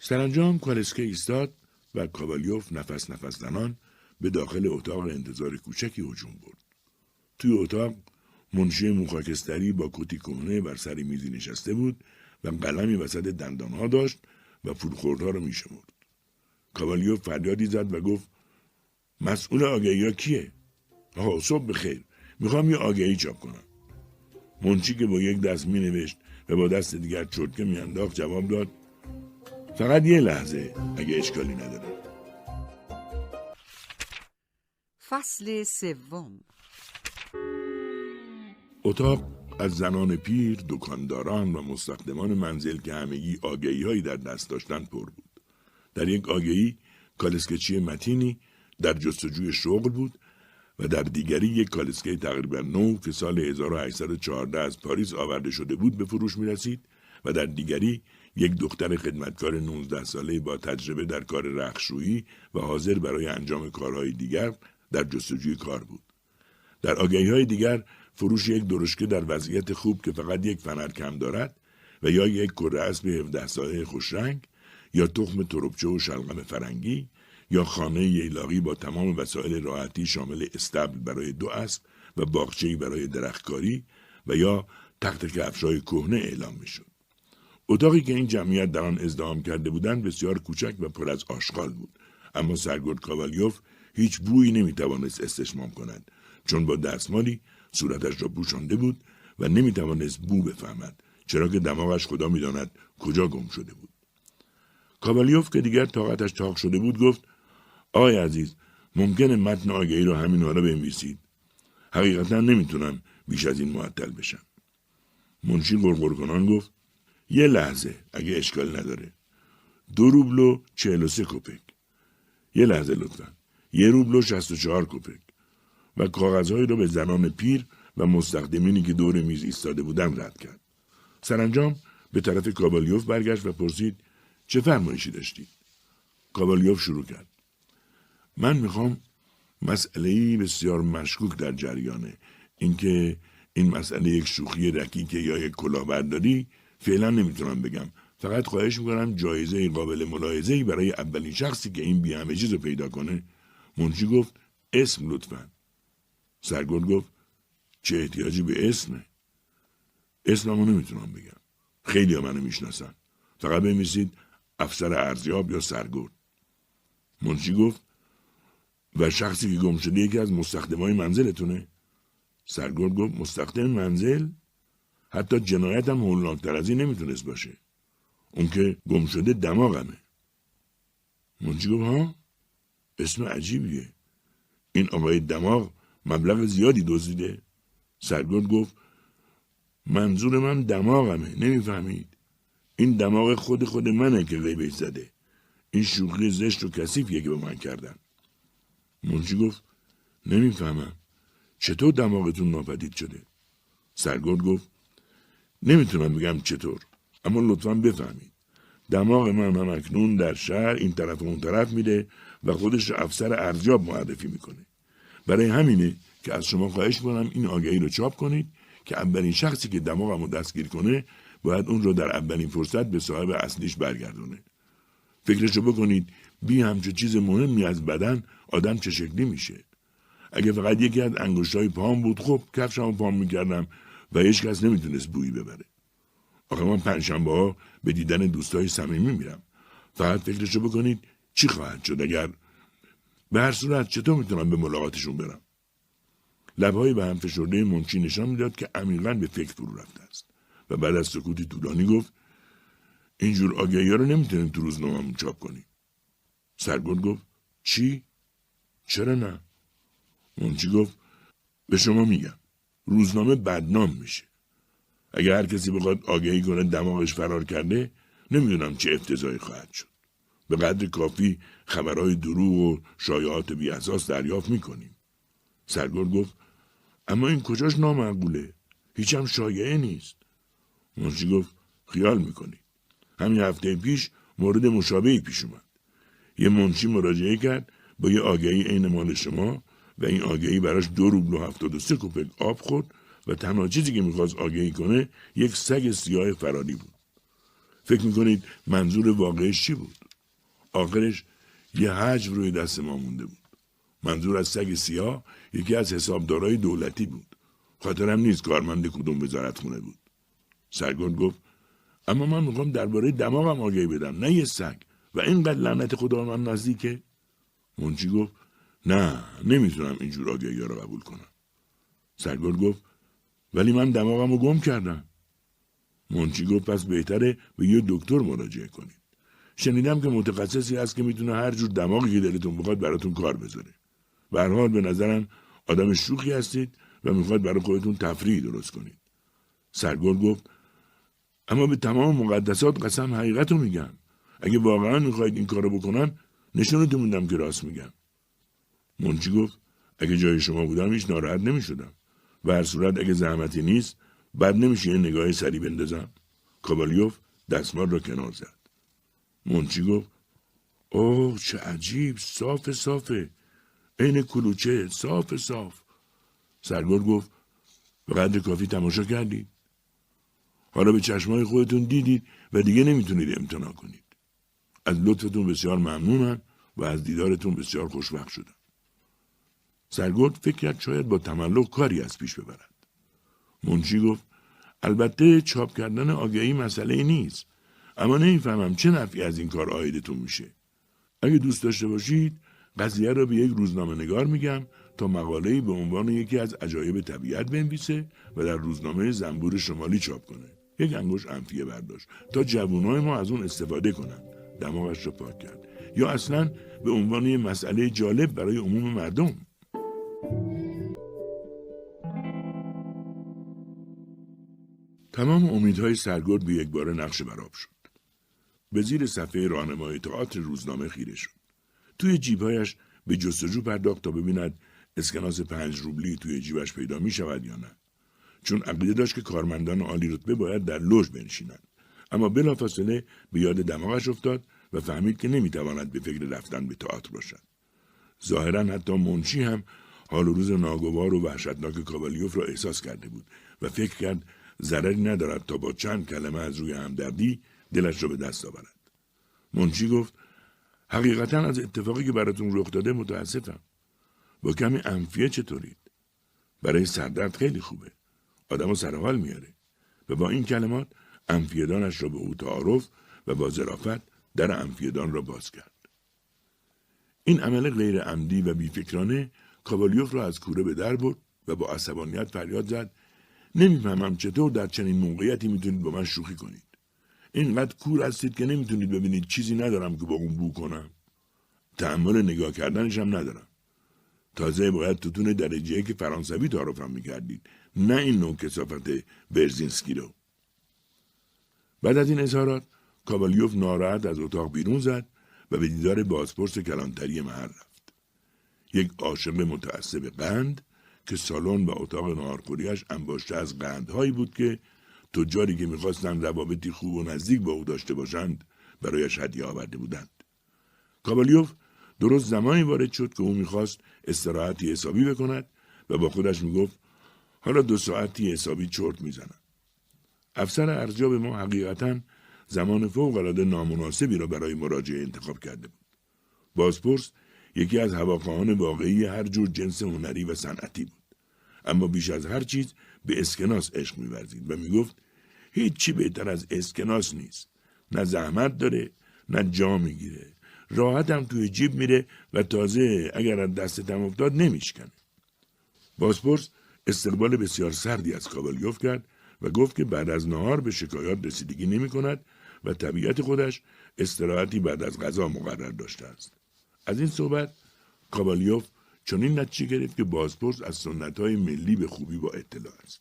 سرانجام کالسکه ایستاد و کابالیوف نفس نفس زنان به داخل اتاق انتظار کوچکی هجوم برد. توی اتاق منشی موخاکستری با کتی کهنه بر سر میزی نشسته بود و قلمی وسط دندانها داشت و پولخوردها را میشمرد. کابالیوف فریادی زد و گفت: مسئول آگهی‌ها کیه؟ آها، صبح بخیر، میخوام یه آگهی چاپ کنم. منشی که با یک دست مینوشت و با دست دیگر چرتکه میانداخت جواب داد: فقط یه لحظه، اگه اشکالی نداره. فصل سوم. اتاق از زنان پیر، دکانداران و مستخدمان منزل که همگی آگهی‌هایی در دست داشتند پر بود. در یک آگهی کالسکه‌چی متینی در جستجوی شغل بود و در دیگری یک کالسکه تقریبا نو که سال هزار و هشتصد و چهارده از پاریس آورده شده بود به فروش می‌رسید و در دیگری یک دختر خدمتکار نوزده ساله با تجربه در کار رختشویی و حاضر برای انجام کارهای دیگر در جستجوی کار بود. در آگهی‌های دیگر فروش یک درشکه در وضعیت خوب که فقط یک فنر کم دارد و یا یک کره اسب هفده سایه خوشرنگ یا تخم تربچه و شلغم فرنگی یا خانه ییلاقی با تمام وسایل راحتی شامل استبل برای دو اسب و باغچه‌ای برای درختکاری و یا تخت کفش‌های کهنه اعلام می‌شد. اتاقی که این جمعیت در آن ازدحام کرده بودند بسیار کوچک و پر از آشغال بود، اما سرگرد کاوالیوف هیچ بویی نمی‌توانست استشمام کند، چون با دستمالی صورتش را پوشانده بود و نمی‌توانست بو بفهمد، چرا که دماغش خدا می‌داند کجا گم شده بود. کاوالیوف که دیگر طاقتش تاق شده بود گفت: آقای عزیز، ممکنه متن آگهی را همین حالا بنویسید؟ حقیقتا نمیتونم بیش از این معطل بشم. منشی گرگر کنان گفت: یه لحظه، اگه اشکال نداره، دو روبل و چهل و سه کپک. یه لحظه لطفا، یه روبل و شست و چهار کپک. و کاغذهایی را به زنان پیر و مستخدمینی که دور میز ایستاده بودن رد کرد. سرانجام به طرف کاوالیوف برگشت و پرسید: چه فرمایشی داشتید؟ کاوالیوف شروع کرد: من میخوام مسئلهی بسیار مشکوک در جریانه، اینکه این مسئله یک شوخی رکیکه یا یک کلاهبرداری فعلا نمیتونم بگم، فقط خواهش میکنم جایزه قابل ملاحظه‌ای برای اولین شخصی که این بی‌همه چیز رو پیدا کنه. منشی گفت: اسم لطفا. سرگرد گفت: چه احتیاجی به اسمه؟ اسممو نمیتونم بگم، خیلی ها منو میشناسن، فقط بنویسید افسر ارزیاب یا سرگرد. منشی گفت: و شخصی که گم شده یکی از مستخدمای منزلتونه؟ سرگرد گفت: مستخدم منزل؟ حتی جنایت هم هولناکتر از این نمیتونست باشه. اون که گم شده دماغمه. منشی گفت: ها؟ اسم عجیبیه. این آقای دماغ مبلغ زیادی دزدیده؟ سرگرد گفت: منظور من دماغمه، نمیفهمید؟ این دماغ خود خود منه که غیبش زده. این شوخی زشت و کثیفیه که به من کردن. منشی گفت: نمیفهمم، چطور دماغتون ناپدید شده؟ سرگرد گفت: نمیتونم بگم چطور، اما لطفاً بفهمید دماغ من هم اکنون در شهر این طرف و اون طرف میده و خودش افسر ارزیاب معرفی میکنه. برای همینه که از شما خواهش میکنم این آگهی رو چاپ کنید که اولین شخصی که دماغم رو دستگیر کنه باید اون رو در اولین فرصت به صاحب اصلیش برگردونه. فکرشو بکنید، بی همچه چیز مهمی از بدن آدم چه شکلی میشه. اگه فقط یکی از انگشتای پام بود، خب کفشمو پام میکردم و هیچ کس نمیتونست بویی ببره. آخه من پنجشنبه ها به دیدن دوستای صمیمی میرم. فقط فکرشو بکنید چی خواهد شد اگر به هر صورت چطور میتونم به ملاقاتشون برم. لبهای به هم فشرده منشی نشان میداد که عمیقاً به فکر فرو رفته است و بعد از سکوتی طولانی گفت: اینجور آگهی‌ها رو نمیتونیم تو روزنامه‌مون چاپ کنیم. سرگرد گفت: چی؟ چرا نه؟ منشی گفت: به شما میگم، روزنامه بدنام میشه. اگر هر کسی بخواد آگهی کنه دماغش فرار کرده، نمیدونم چه افتضاحی خواهد شد. به قدر کافی خبرهای دروغ و شایعات بی‌اساس دریافت میکنیم. سرگرد گفت: اما این کجاش نامعقوله؟ هیچم شایعه نیست. منشی گفت: خیال میکنی. همین هفته پیش مورد مشابهی پیش اومد. یه منشی مراجعه کرد با یه آگهی عین مال شما و این آگهی براش دو روبل و هفتاد و سه کپک آب خورد و تنها چیزی که میخواست آگهی کنه یک سگ سیاه فراری بود. فکر میکنید منظور واقعش چی بود؟ آخرش یه حجم روی دست ما مونده بود. منظور از سگ سیاه یکی از حسابدارای دولتی بود. خاطرم نیست کارمند کدوم وزارتخونه بود. سرگرد گفت: اما من میخوام درباره دماغم آگهی بدم، نه یه سگ، و اینقدر لعنت خدا من نزدیکه. منشی گفت: نه، نمیتونم اینجور آگهی‌ها رو قبول کنم. سرگرد گفت: ولی من دماغم رو گم کردم. منشی گفت: پس بهتره به یه دکتر مراجعه کنید. شنیدم که متخصصی هست که میتونه هر جور دماغی که دلتون بخواد براتون کار بذاره. به هر حال به نظرم آدم شوخی هستید و میخواد برای خودتون تفریحی درست کنید. سرگرد گفت: اما به تمام مقدسات قسم، حقیقت رو میگم. اگه واقعا میخواید این کار رو بکنم، نشونتون میدم که راست میگم. منشی گفت: اگه جای شما بودم هیچ ناراحت نمیشدم. و هر صورت اگه زحمتی نیست، بد نمیشه یه نگاه سری بندازم. کاوالیوف دستمال رو کنار زد. منچی گفت اوه چه عجیب، صافه صافه، این کلوچه صافه صاف. سرگور گفت به قدر کافی تماشا کردید، حالا به چشمای خودتون دیدید و دیگه نمیتونید امتناع کنید. از لطفتون بسیار ممنونم و از دیدارتون بسیار خوشوقت شدم. سرگرد فکر کرد شاید با تملق کاری از پیش ببرد. منشی گفت البته چاپ کردن آگهی مسئله نیست، اما نمیفهمم چه نفعی از این کار عایدتون میشه. اگه دوست داشته باشید قضیه را به یک روزنامه نگار میگم تا مقاله‌ای به عنوان یکی از عجایب طبیعت بنویسه و در روزنامه زنبور شمالی چاپ کنه. یک انگوش انفیه برداشت تا جوانای ما از اون استفاده کنن. دماغش را پاک کرد. یا اصلا به عنوان یک مسئله جالب برای عموم مردم. تمام امیدهای سرگرد به یک باره نقش برآب شد. به زیر صفحه راهنمای تئاتر روزنامه خیره شد. توی جیبهایش به جستجو پرداخت تا ببیند اسکناس پنج روبلی توی جیبش پیدا می شود یا نه. چون عقیده داشت که کارمندان عالی رتبه باید در لوژ بنشینند. اما بلافاصله به یاد دماغش افتاد و فهمید که نمیتواند به فکر رفتن به تئاتر باشد. ظاهرا حتی منشی هم حال و روز ناگوار و وحشتناک کاوالیوف را احساس کرده بود و فکر کرد ضرری ندارد تا با چند کلمه از روی همدردی دلش را به دست آورد. منشی گفت حقیقتا از اتفاقی که براتون رخ داده متاسفم. با کمی انفیه چطورید؟ برای سردرد خیلی خوبه. آدمو سر حال میاره. و با این کلمات انفیه‌دانش را به او تعارف و با ظرافت در انفیه‌دان را باز کرد. این عمل غیر عمدی و بیفکرانه کاوالیوف را از کوره به در برد و با عصبانیت فریاد زد نمیفهمم چطور در چنین موقعیتی میتونید با من شوخی کنید. اینقدر کور هستید که نمیتونید ببینید چیزی ندارم که با اون بو کنم. تأمل نگاه کردنش هم ندارم. تازه باید توتون درجه که فرانسوی تعارفم میکردید، نه این نوع کثافت برزینسکی رو. بعد از این اظهارات کاوالیوف ناراحت از اتاق بیرون زد و به دیدار بازپرس کلانتری محل رفت. یک عاشق متعصب قند که سالن و اتاق ناهارخوری‌اش انباشته از قندهایی بود که تجاری که میخواستند روابطی خوب و نزدیک با او داشته باشند برایش هدیه آورده بودند. کاوالیوف درست زمانی وارد شد که او میخواست استراحتی حسابی بکند و با خودش میگفت حالا دو ساعتی حسابی چرت میزنم. افسر ارزیاب ما حقیقتا زمان فوق‌العاده نامناسبی را برای مراجعه انتخاب کرده بود. بازپرس یکی از هواخواهان واقعی هر جور جنس هنری و صنعتی بود. اما بیش از هر چیز به اسکناس عشق می‌ورزید و میگفت هیچی بهتر از اسکناس نیست. نه زحمت داره، نه جا میگیره. راحتم توی جیب میره و تازه اگر از دستتم افتاد نمیشکنه. بازپرس استقبال بسیار سردی از کاوالیوف کرد و گفت که بعد از نهار به شکایات رسیدگی نمی کند و طبیعت خودش استراحتی بعد از غذا مقرر داشته است. از این صحبت کاوالیوف چنین نتیجه گرفت که بازپرس از سنت‌های ملی به خوبی با اطلاع است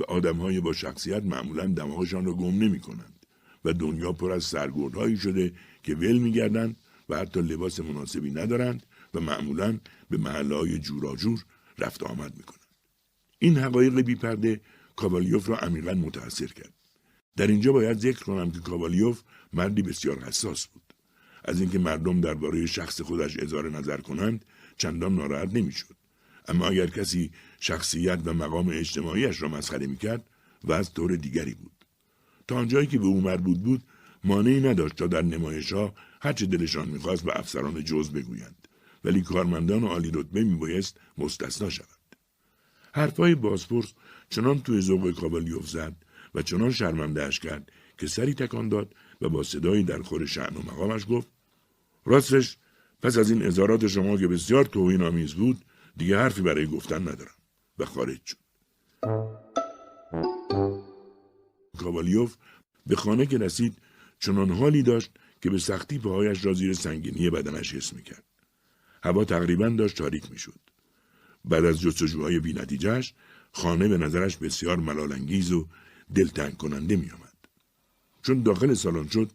و آدم‌های با شخصیت معمولاً دماغشان را گم نمی‌کنند و دنیا پر از سرگردهایی شده که ول می‌گردند و حتی لباس مناسبی ندارند و معمولاً به محله‌های جوراجور رفت آمد می‌کنند. این حقایق بی‌پرده کاوالیوف را عمیقاً متأثر کرد. در اینجا باید ذکر کنم که کاوالیوف مردی بسیار حساس بود. از اینکه مردم درباره شخص خودش اظهار نظر کنند چندان ناراحت نمیشد. اما اگر کسی شخصیت و مقام اجتماعیش را مسخره میکرد و از طور دیگری بود. تا آنجایی که به او مربوط بود مانعی نداشت تا در نمایش‌ها هرچه دلشان میخواست به افسران جز بگویند، ولی کارمندان عالی رتبه میبایست مستثنا شوند. حرفهای بازپرس چنان توی ذوق کاوالیوف زد و چنان شرمنده‌اش کرد که سری تکان داد و با صدایی در خور شأن و مقامش گفت راستش پس از این اظهارات شما که بسیار توهین آمیز بود دیگه حرفی برای گفتن ندارم و خارج شد. کاوالیوف به خانه که رسید چنان حالی داشت که به سختی پاهایش را زیر سنگینی بدنش حس میکرد. هوا تقریبا داشت تاریک میشد. بعد از جستجوهای بی نتیجهش خانه به نظرش بسیار ملالانگیز و دلتنگ کننده می آمد. چون داخل سالن شد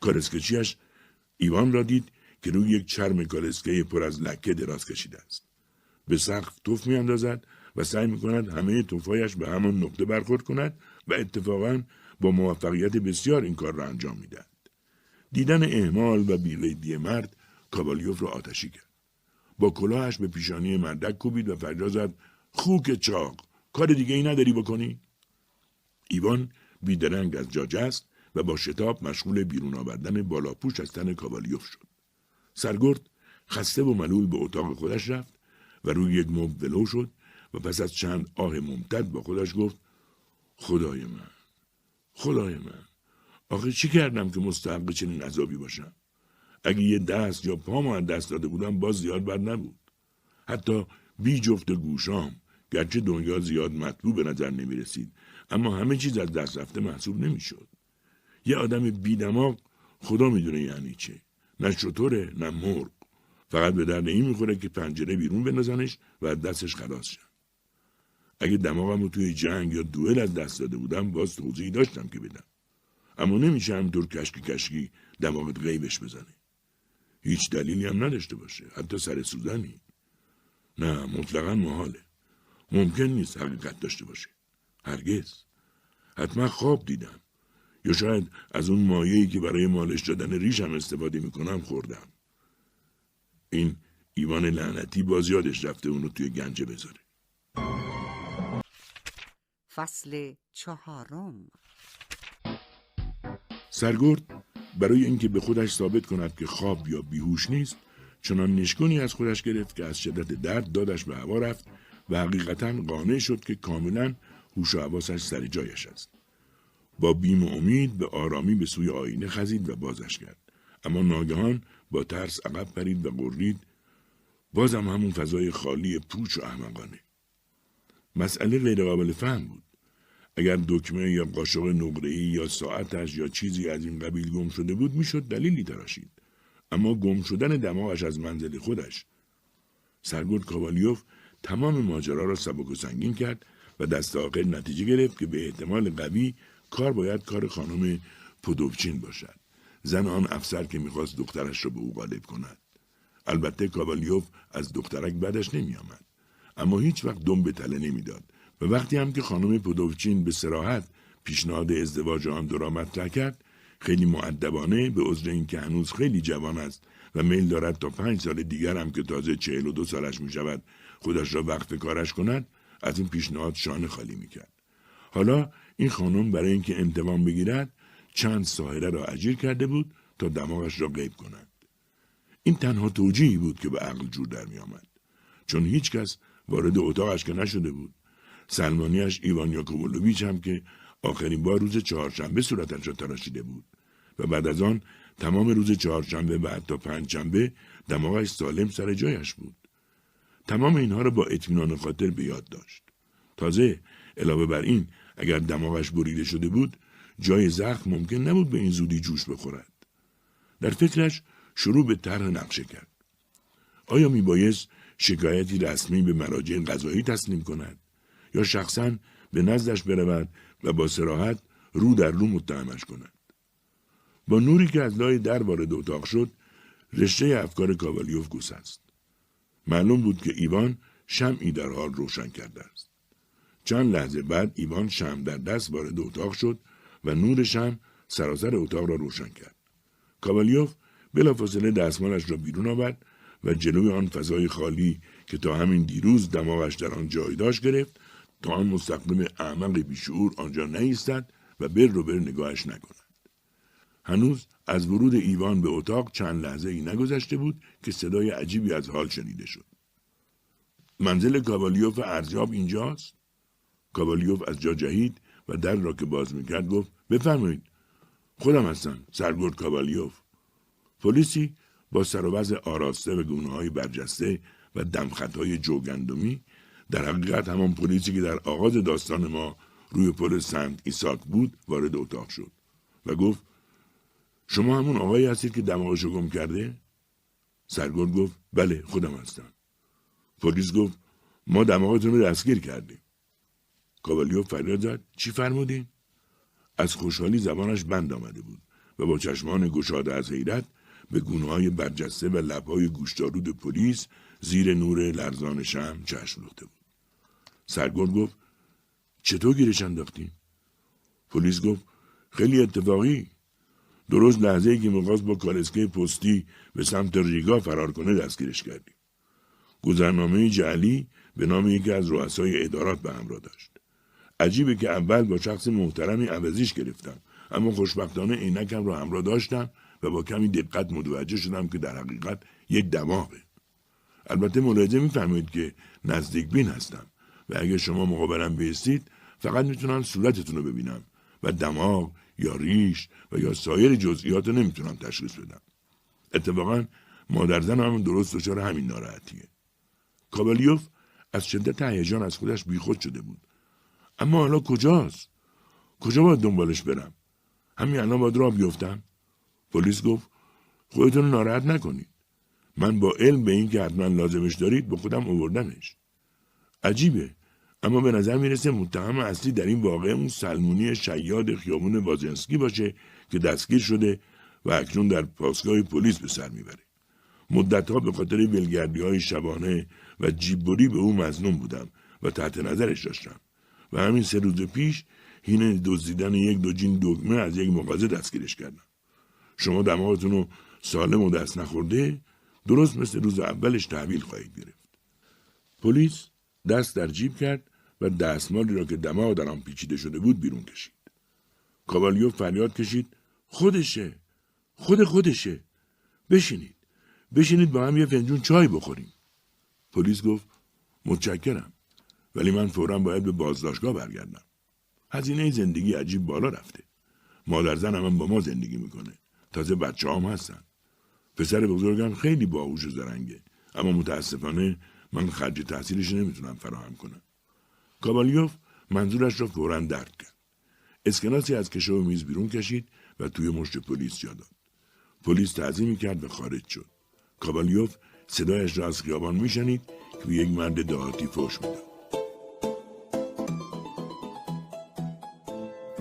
کالسکه‌چی‌اش ایوان را دید که روی یک چرم کالسکه پر از لکه دراز کشیده است. به سقف توف می‌اندازد و سعی می‌کند همه توف‌هایش به همان نقطه برخورد کند و اتفاقاً با موفقیت بسیار این کار را انجام میدهند. دیدن اهمال و بی‌قیدی مرد کابالیوف را آتشی کرد. با کلاهش به پیشانی مردک کوبید و فریاد زد: خوک چاق، کار دیگه ای نداری بکنی؟ ایوان بیدرنگ از جا جست و با شتاب مشغول بیرون آوردن بالاپوش از تن کابالیوف شد. سرگرد خسته و ملول به اتاق خودش رفت و روی یک مبل ولو شد و پس از چند آه ممتد با خودش گفت: خدای من، خدای من، آخه چی کردم که مستحق چنین عذابی باشم؟ اگه یه دست یا پامو از دست داده بودم باز زیاد بد نبود. حتی بی جفت گوشام، گرچه دنیا زیاد مطلوب به نظر نمی رسید، اما همه چیز از دست رفته محسوب نمی شد. یه آدم بی دماغ خدا می دونه یعنی چه، نه شتره نه مرغ. فقط به درد این می خوره که پنجره بیرون بندازنش و از دستش خلاص شم. اگه دماغمو توی جنگ یا دوئل از دست داده بودم باز توضیحی داشتم که بدم، اما نمیشه همینطور کشکی کشکی دماغت غیبش بزنه. هیچ دلیلی هم نداشته باشه، حتی سر سوزنی. نه، مطلقا محاله. ممکن نیست حقیقت داشته باشه، هرگز. حتما خواب دیدم، یا شاید از اون مایه‌ای که برای مالش دادن ریشم استفاده میکنم خوردم. این ایوان لعنتی باز یادش رفته اونو توی گنجه بذاره. فصل چهارم. سرگرد برای اینکه به خودش ثابت کند که خواب یا بیهوش نیست، چنان نشکونی از خودش گرفت که از شدت درد دادش به هوا رفت و حقیقتاً قانع شد که کاملاً هوش و حواسش سر جایش است. با بیم و امید به آرامی به سوی آینه خزید و بازش کرد، اما ناگهان با ترس عقب پرید و غرید: بازم همون فضای خالی پوچ و احمقانه. مسئله غیر قابل فهم بود. اگر دکمه یا قاشق نقره‌ای یا ساعتش یا چیزی از این قبیل گم شده بود میشد دلیلی تراشید، اما گم شدن دماغش از منزل خودش. سرگرد کابالیوف تمام ماجرا را سبک و سنگین کرد و دست آخر نتیجه گرفت که به احتمال قوی کار باید کار خانم پودوفچین باشد، زن آن افسر که میخواست دخترش را به او غالب کند. البته کابالیوف از دخترک بدش نمیآمد، اما هیچ وقت دم به تله نمیداد و وقتی هم که خانم پودوفچین به صراحت پیشنهاد ازدواج آن دو را مطرح کرد، خیلی مؤدبانه به عذر اینکه هنوز خیلی جوان است و میل دارد تا پنج سال دیگر هم که تازه چهل و دو سالش می شود خودش را وقف کارش کند، از این پیشنهاد شانه خالی می کرد. حالا این خانم برای اینکه انتقام بگیرد چند ساحره را اجیر کرده بود تا دماغش را غیب کند. این تنها توجیهی بود که به عقل جور در می آمد، چون هیچ کس وارد اتاقش که نشده بود. سلمانیش ایوان یاکوبولویچ هم که آخرین بار روز چهارشنبه صورتش را تراشیده بود و بعد از آن تمام روز چهارشنبه و حتی پنجشنبه دماغش سالم سر جایش بود. تمام اینها را با اطمینان خاطر به یاد داشت. تازه علاوه بر این، اگر دماغش بریده شده بود، جای زخم ممکن نبود به این زودی جوش بخورد. در فکرش شروع به طرح نقشه کرد. آیا میبایست شکایتی رسمی به مراجع قضایی تسلیم کند یا شخصاً به نزدش برود و با صراحت رو در رو متهمش کند؟ با نوری که از لای در وارد اتاق شد، رشته افکار کابالیوف گسست. معلوم بود که ایوان شمعی در حال روشن کرده است. چند لحظه بعد ایوان شمع در دست وارد اتاق شد و نور شمع سراسر اتاق را روشن کرد. کابالیوف بلافاصله دستمالش را بیرون آورد و جلوی آن فضای خالی که تا همین دیروز دماغش در آن جای داشت گرفت تا آن مستقلم اعمق بیشعور آنجا نایستد و بر رو بر نگاهش نکند. هنوز از ورود ایوان به اتاق چند لحظه ای نگذشته بود که صدای عجیبی از حال شنیده شد: منزل کابالیوف ارزیاب اینجاست؟ کابالیوف از جا جهید و در را که باز میکرد گفت: بفرمایید، خودم هستم، سرگرد کابالیوف. پلیسی با سر و وضع آراسته و گونه‌های برجسته و دمخطهای جوگندمی، در حقیقت همان پلیسی که در آغاز داستان ما روی پل سنت ایساک بود، وارد اتاق شد و گفت: شما همون آقایی هستید که دماغشو گم کرده؟ سرگرد گفت: بله، خودم هستم. پلیس گفت: ما دماغتون رو دستگیر کردیم. کابالیوف فریاد زد: چی فرمودین؟ از خوشحالی زبانش بند آمده بود و با چشمان گشاده از حیرت به گونه‌های برجسته و لب‌های گوشت‌آلود پلیس زیر نور لرزان شمع چشم دوخته بود. سرگرد گفت: چطور گیرش انداختین؟ پلیس گفت: خیلی اتفاقی. درست لحظه ای که میخواست با کالسکه پستی به سمت ریگا فرار کنه دستگیرش کردیم. گذرنامه جعلی به نام یکی از رؤسای ادارات به همراه داشت. عجیبه که اول با شخص محترمی عوضیش گرفتم، اما خوشبختانه عینکم را همراه داشتم و با کمی دقت متوجه شدم که در حقیقت یک دماغه. البته ملاحظه میفهمید که نزدیک بین هستم و اگه شما مقابلم بیستید فقط میتونم صورتتون رو ببینم و دماغ یا ریش و یا سایر جزئیات رو نمیتونم تشخیص بدم. اتفاقا مادرزن هم درست دچار همین ناراحتیه. کابالیوف از شدت هیجان از خودش بیخود شده بود. اما حالا کجاست؟ کجا باید دنبالش برم؟ همین الان باید راه بیفتم؟ پلیس گفت خودتون ناراحت نکنید. من با علم به این که حتما لازمش دارید با خودم آوردمش. عجیبه، اما به نظر میرسه متهم اصلی در این واقعه اون سلمونی شیاد خیابون وازنسکی باشه که دستگیر شده و اکنون در پاسگاه پلیس به سر میبره. مدتها به خاطر ولگردی‌های شبانه و جیببری به او مظنون بودم و تحت نظرش داشتم و همین سه روز پیش هین دزدیدن یک دو جین دگمه از یک مغازه دستگیرش کردم. شما دماغتون رو سالم و دست نخورده درست مثل روز اولش تحویل خواهید گرفت. پلیس دست در جیب کرد و دستمالی را که دماغ در آن پیچیده شده بود بیرون کشید. کابالیوف فریاد کشید خودشه، خود خودشه، بشینید، بشینید با هم یه فنجون چای بخوریم. پلیس گفت متشکرم، ولی من فوراً باید به بازداشتگاه برگردم. هزینه زندگی عجیب بالا رفته. مادرزن هم با ما زندگی میکنه. تازه بچه هم هستن. پسر بزرگم خیلی باهوش و زرنگه، اما متاسفانه من خرج تحصیلش نمیتونم فراهم کنم. کابالیوف منظورش را فوراً درک کرد. اسکناسی از کشو و میز بیرون کشید و توی مشت پلیس جا داد. پلیس تعظیمی کرد و خارج شد. کابالیوف صدایش را از خیابان میشنید که یک مرد دهاتی فحش میداد.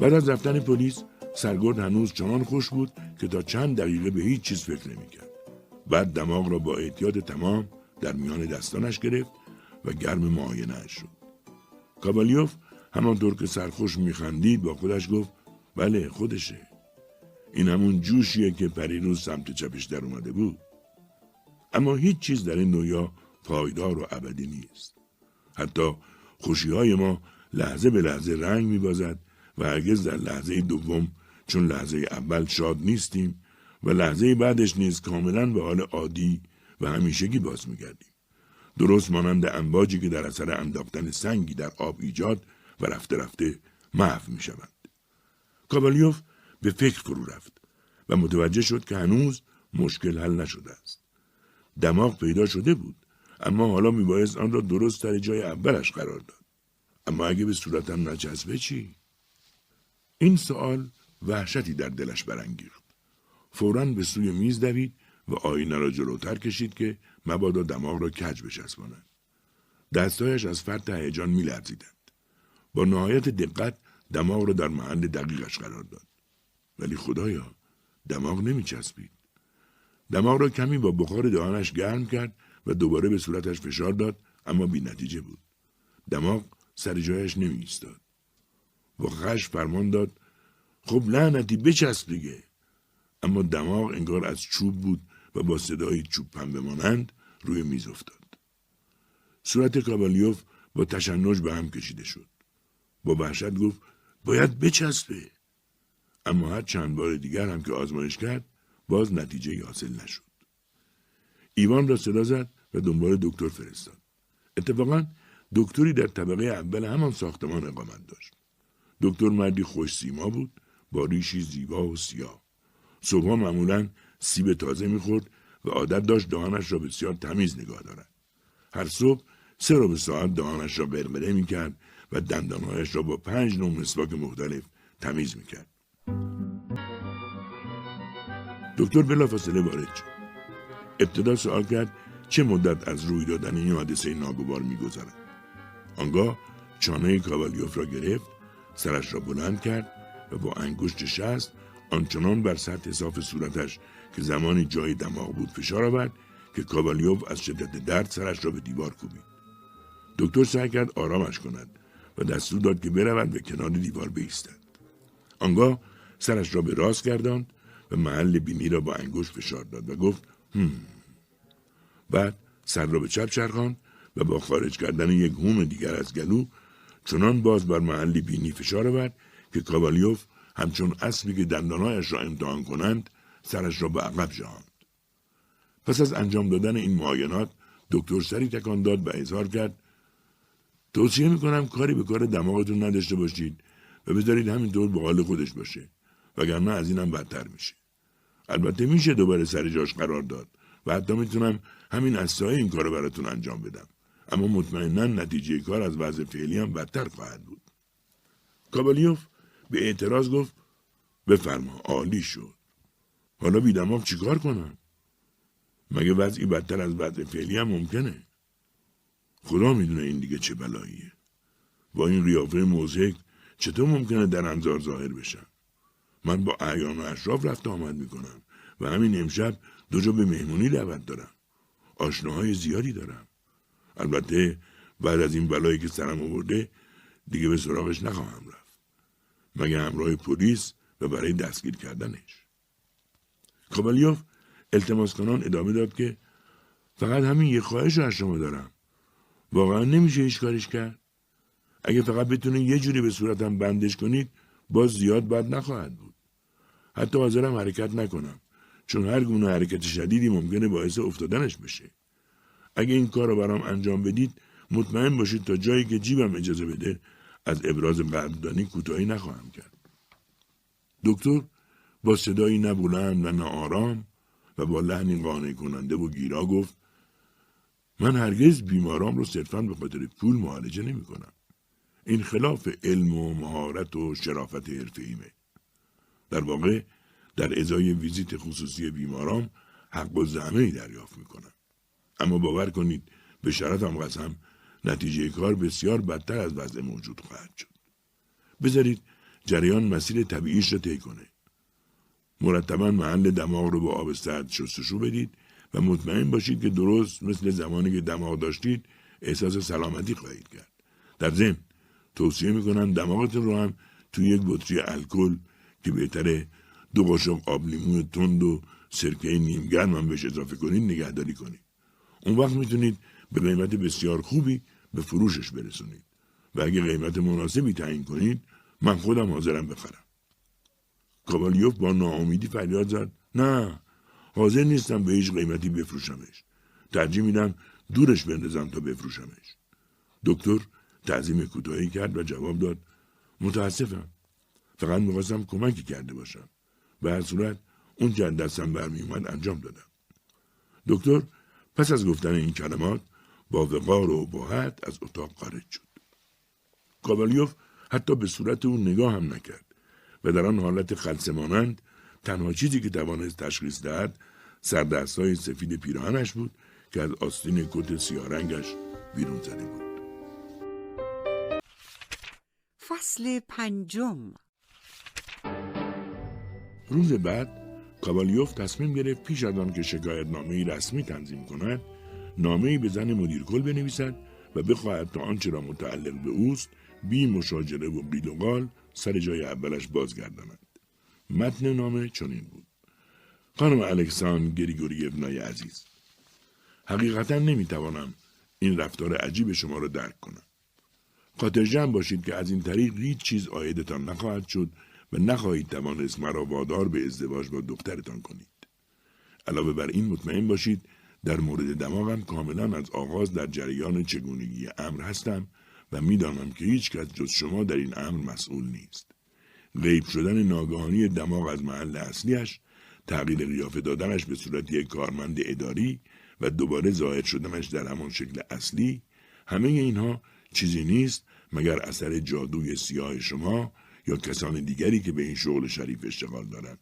بعد از رفتن پلیس سرگرد هنوز چنان خوش بود که تا چند دقیقه به هیچ چیز فکر نمی‌کرد. بعد دماغ را با احتیاط تمام در میان دستانش گرفت و گرم معاینه‌اش شد. کابالیوف همانطور که سرخوش می‌خندید با خودش گفت بله خودشه. این همون جوشیه که پریروز سمت چپش در اومده بود. اما هیچ چیز در این دنیا پایدار و ابدی نیست. حتی خوشی‌های ما لحظه به لحظه رنگ می‌بازد و هرگز در لحظه دوم چون لحظه اول شاد نیستیم و لحظه بعدش نیز کاملا به حال عادی و همیشگی باز میگردیم. درست مانند امواجی که در اثر انداختن سنگی در آب ایجاد و رفته رفته محو می شوند. کابالیوف به فکر فرو رفت و متوجه شد که هنوز مشکل حل نشده است. دماغ پیدا شده بود، اما حالا می بایست آن را درست در جای اولش قرار داد. اما اگه به صورتم نچسبه چی؟ این سوال وحشتی در دلش برانگیخت. فوراً به سوی میز دوید و آینه را جلوتر کشید که مبادا دماغ را کج بچسباند. دستایش از فرط هیجان می‌لرزیدند. با نهایت دقت دماغ را در محل دقیقش قرار داد. ولی خدایا، دماغ نمی‌چسبید. دماغ را کمی با بخار دهانش گرم کرد و دوباره به صورتش فشار داد، اما بی‌نتیجه بود. دماغ سر جایش نمی‌ایستاد. و خش فرمان داد خب لعنتی بچسب دیگه، اما دماغ انگار از چوب بود و با صدای چوب پنبه مانند روی میز افتاد. صورت کابالیوف با تشنج به هم کشیده شد. با وحشت گفت باید بچسبه، اما هر چند بار دیگر هم که آزمایش کرد باز نتیجه حاصل نشد. ایوان را صدا زد و دنبال دکتر فرستاد. اتفاقا دکتری در طبقه اول همان ساختمان اقامت داشت. دکتر مردی خوش سیما بود با ریشی زیبا و سیاه. صبحا معمولا سیب تازه میخورد و عادت داشت دهانش را بسیار تمیز نگاه دارد. هر صبح سه ربع ساعت دهانش را قرمره میکرد و دندانهایش را با پنج نوع مسواک مختلف تمیز میکرد. دکتر بلافاصله وارد شد. ابتدا سوال کرد چه مدت از روی دادن این حادثه ناگوار میگذرد. آنگاه چانه کابالیوف را گرفت، سرش را بلند کرد و با انگشت شست آنچنان بر سطح صاف صورتش که زمانی جای دماغ بود فشار آورد که کابالیوف از شدت درد سرش را به دیوار کوبید. دکتر سعی کرد آرامش کند و دستور داد که برود و کنار دیوار بایستد. آنگاه سرش را به راست گرداند و محل بینی را با انگشت فشار داد و گفت هم. بعد سر را به چپ چرخاند و با خارج کردن یک هوم دیگر از گلو چنان باز بر محل بینی فشار آورد که کاوالیوف همچون اسبی که دندانهایش را امتحان کنند سرش را به عقب جهاند. پس از انجام دادن این معاینات دکتر سری تکان داد و اظهار کرد توصیه میکنم کاری به کار دماغتون نداشته باشید و بذارید همینطور به حال خودش باشه، وگرنه از اینم بدتر میشه. البته میشه دوباره سر جاش قرار داد و حتی میتونم همین از سایه این کارو براتون انجام بدم، اما مطمئنا نتیجه کار از وضع فعلی هم بدتر خواهد بود. کاوالیوف به اعتراض گفت بفرما، عالی شد. حالا بی دماغ چیکار کنم؟ مگه وضعی بدتر از وضع فعلی هم ممکنه؟ خدا میدونه این دیگه چه بلاییه. با این قیافه موزهک چطور ممکنه در انظار ظاهر بشم؟ من با اعیان و اشراف رفت آمد میکنم و همین امشب دو جا به مهمونی دعوت دارم. آشناهای زیادی دارم. البته بعد از این بلایی که سرم آورده دیگه به سراغش نخواهم رفت، مگه همراه پلیس و برای دستگیر کردنش. کاوالیوف التماس کنان ادامه داد که فقط همین یه خواهش رو از شما دارم. واقعا نمیشه هیچ کارش کرد؟ اگه فقط بتونه یه جوری به صورتم بندش کنید باز زیاد بد نخواهد بود. حتی حاضرم حرکت نکنم چون هر گونه حرکت شدیدی ممکنه باعث افتادنش بشه. اگه این کار رو برام انجام بدید مطمئن باشید تا جایی که جیبم اجازه بده از ابراز قدردانی کوتاهی نخواهم کرد. دکتر با صدایی نه بلند و نه آرام و با لحنی قانع کننده و گیرا گفت من هرگز بیمارام رو صرفاً به خاطر پول معالجه نمی کنم. این خلاف علم و مهارت و شرافت حرفه‌ایمه. در واقع در ازای ویزیت خصوصی بیمارام حق و زحمه‌ای دریافت می کنم. اما باور کنید به شرفم قسم نتیجه کار بسیار بدتر از وضع موجود خواهد شد. بذارید جریان مسیر طبیعیش رو طی کنه. مرتباً محل دماغ رو با آب سرد شستشو بدید و مطمئن باشید که درست مثل زمانی که دماغ داشتید احساس سلامتی خواهید کرد. در ضمن توصیه میکنم دماغتون رو هم توی یک بطری الکل که بهتره دو قاشق آب لیمو تند و سرکه نیم گرم هم بهش اضافه کنید نگهداری کنید. اون وقت میتونید به قیمت بسیار خوبی به فروشش برسونید و اگه قیمت مناسبی تعیین کنید من خودم حاضرم بخرم. کاوالیوف با ناامیدی فریاد زد نه، حاضر نیستم به هیچ قیمتی بفروشمش. ترجیح میدم دورش بندازم تا بفروشمش. دکتر تعظیم کوتاهی کرد و جواب داد متاسفم، فقط میخواستم کمکی کرده باشم. به هر صورت اون که از دستم برمی اومد انجام دادم. دکتر پس از گفتن این کلمات با وقار و ابهت از اتاق خارج شد. کاوالیوف حتی به صورت اون نگاه هم نکرد و در آن حالت خلسه مانند تنها چیزی که توانست تشخیص دهد سردستهای سفید پیراهنش بود که از آستین کت سیاه رنگش بیرون زده بود. فصل پنجم. روز بعد کاوالیوف تصمیم گرفت پیش از آن که شکایت نامه‌ای رسمی تنظیم کند نامه‌ای به زن مدیر کل بنویسد و بخواهد تا آنچه را متعلق به اوست بی مشاجره و قیل و قال سر جای اولش بازگرداند. متن نامه چنین بود: خانم الکسان گریگوریونا عزیز، حقیقتا نمیتوانم این رفتار عجیب شما را درک کنم. خاطرجمع باشید که از این طریق هیچ چیز عایدتان نخواهد شد و نخواهید توانست مرا وادار به ازدواج با دخترتان کنید. علاوه بر این مطمئن باشید در مورد دماغم کاملا از آغاز در جریان چگونگی امر هستم و میدانم که هیچ کس جز شما در این امر مسئول نیست. غیب شدن ناگهانی دماغ از محل اصلیش، تغییر قیافه دادنش به صورت یک کارمند اداری و دوباره ظاهر شدنش در همان شکل اصلی، همه اینها چیزی نیست مگر اثر جادوی سیاه شما یا کسان دیگری که به این شغل شریف اشتغال دارند.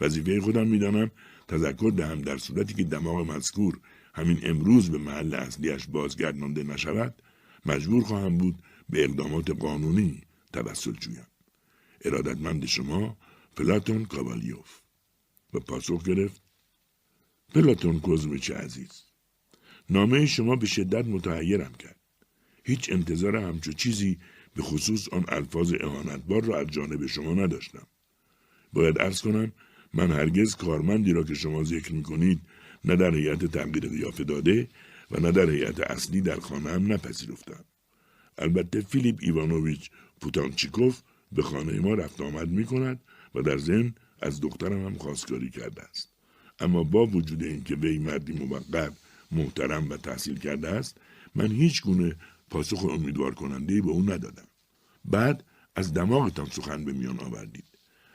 وظیفه خودم میدانم تذکر دهم در صورتی که دماغ مذکور همین امروز به محل اصلیش بازگردانده نشود، مجبور خواهم بود به اقدامات قانونی توسل جویم. ارادتمند شما پلاتون کاوالیوف. و پاسخ گرفت پلاتون کوزمیچ عزیز، نامه شما به شدت متحیرم کرد. هیچ انتظار همچو چیزی به خصوص آن الفاظ اهانتبار را از جانب شما نداشتم. باید عرض کنم من هرگز کارمندی را که شما ذکر میکنید نه در هیئت تغییر قیافه داده و نه در هیئت اصلی در خانه هم نپذیرفتم. البته فیلیپ ایوانوویچ پوتانچیکوف به خانه ما رفت آمد می کند و در ضمن از دخترم هم خواستگاری کرده است. اما با وجود اینکه وی مردی موقت، محترم و تحصیل کرده است، من هیچ گونه پاسخ امیدوار کننده‌ای به او ندادم. بعد از دماغتان سخن به میان آوردید.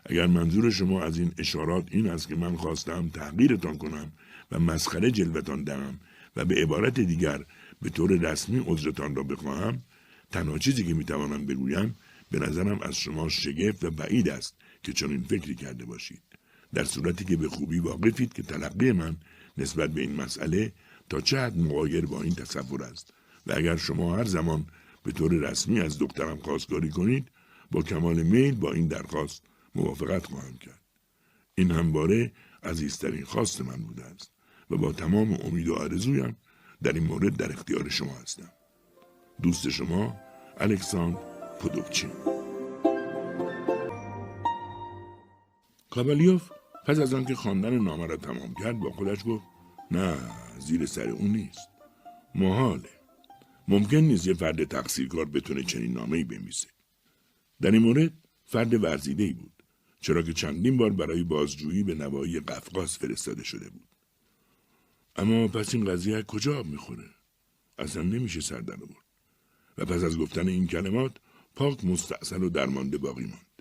اگر منظور شما از این اشارات این است که من خواستم تحقیرتان کنم و مسخره جلوتان دهم و به عبارت دیگر به طور رسمی عذرتان را بخواهم، تنها چیزی که میتوانم بگویم به نظرم از شما شگفت و بعید است که چنین فکری کرده باشید، در صورتی که به خوبی واقفید که تلقی من نسبت به این مسئله تا چه حد مغایر با این تصور است و اگر شما هر زمان به طور رسمی از دکترم خواستگاری کنید با کمال میل با این درخواست موافقت خواهم کرد. این همواره عزیزترین خواست من بوده است و با تمام امید و آرزویم در این مورد در اختیار شما هستم. دوست شما الکساندر پودوبچین. کابلیوف پس از آنکه خواندن نامه را تمام کرد با خودش گفت نه، زیر سر اون نیست. محاله. ممکن نیست یه فرد تقصیرکار بتونه چنین نامه‌ای بنویسه. در این مورد فرد ورزیده‌ای بود، چرا که چندین بار برای بازجویی به نواحی قفقاز فرستاده شده بود. اما پس این قضیه کجا آب میخوره؟ اصلا نمیشه سر در آورد. و پس از گفتن این کلمات پاک مستأصل و درمانده باقی ماند.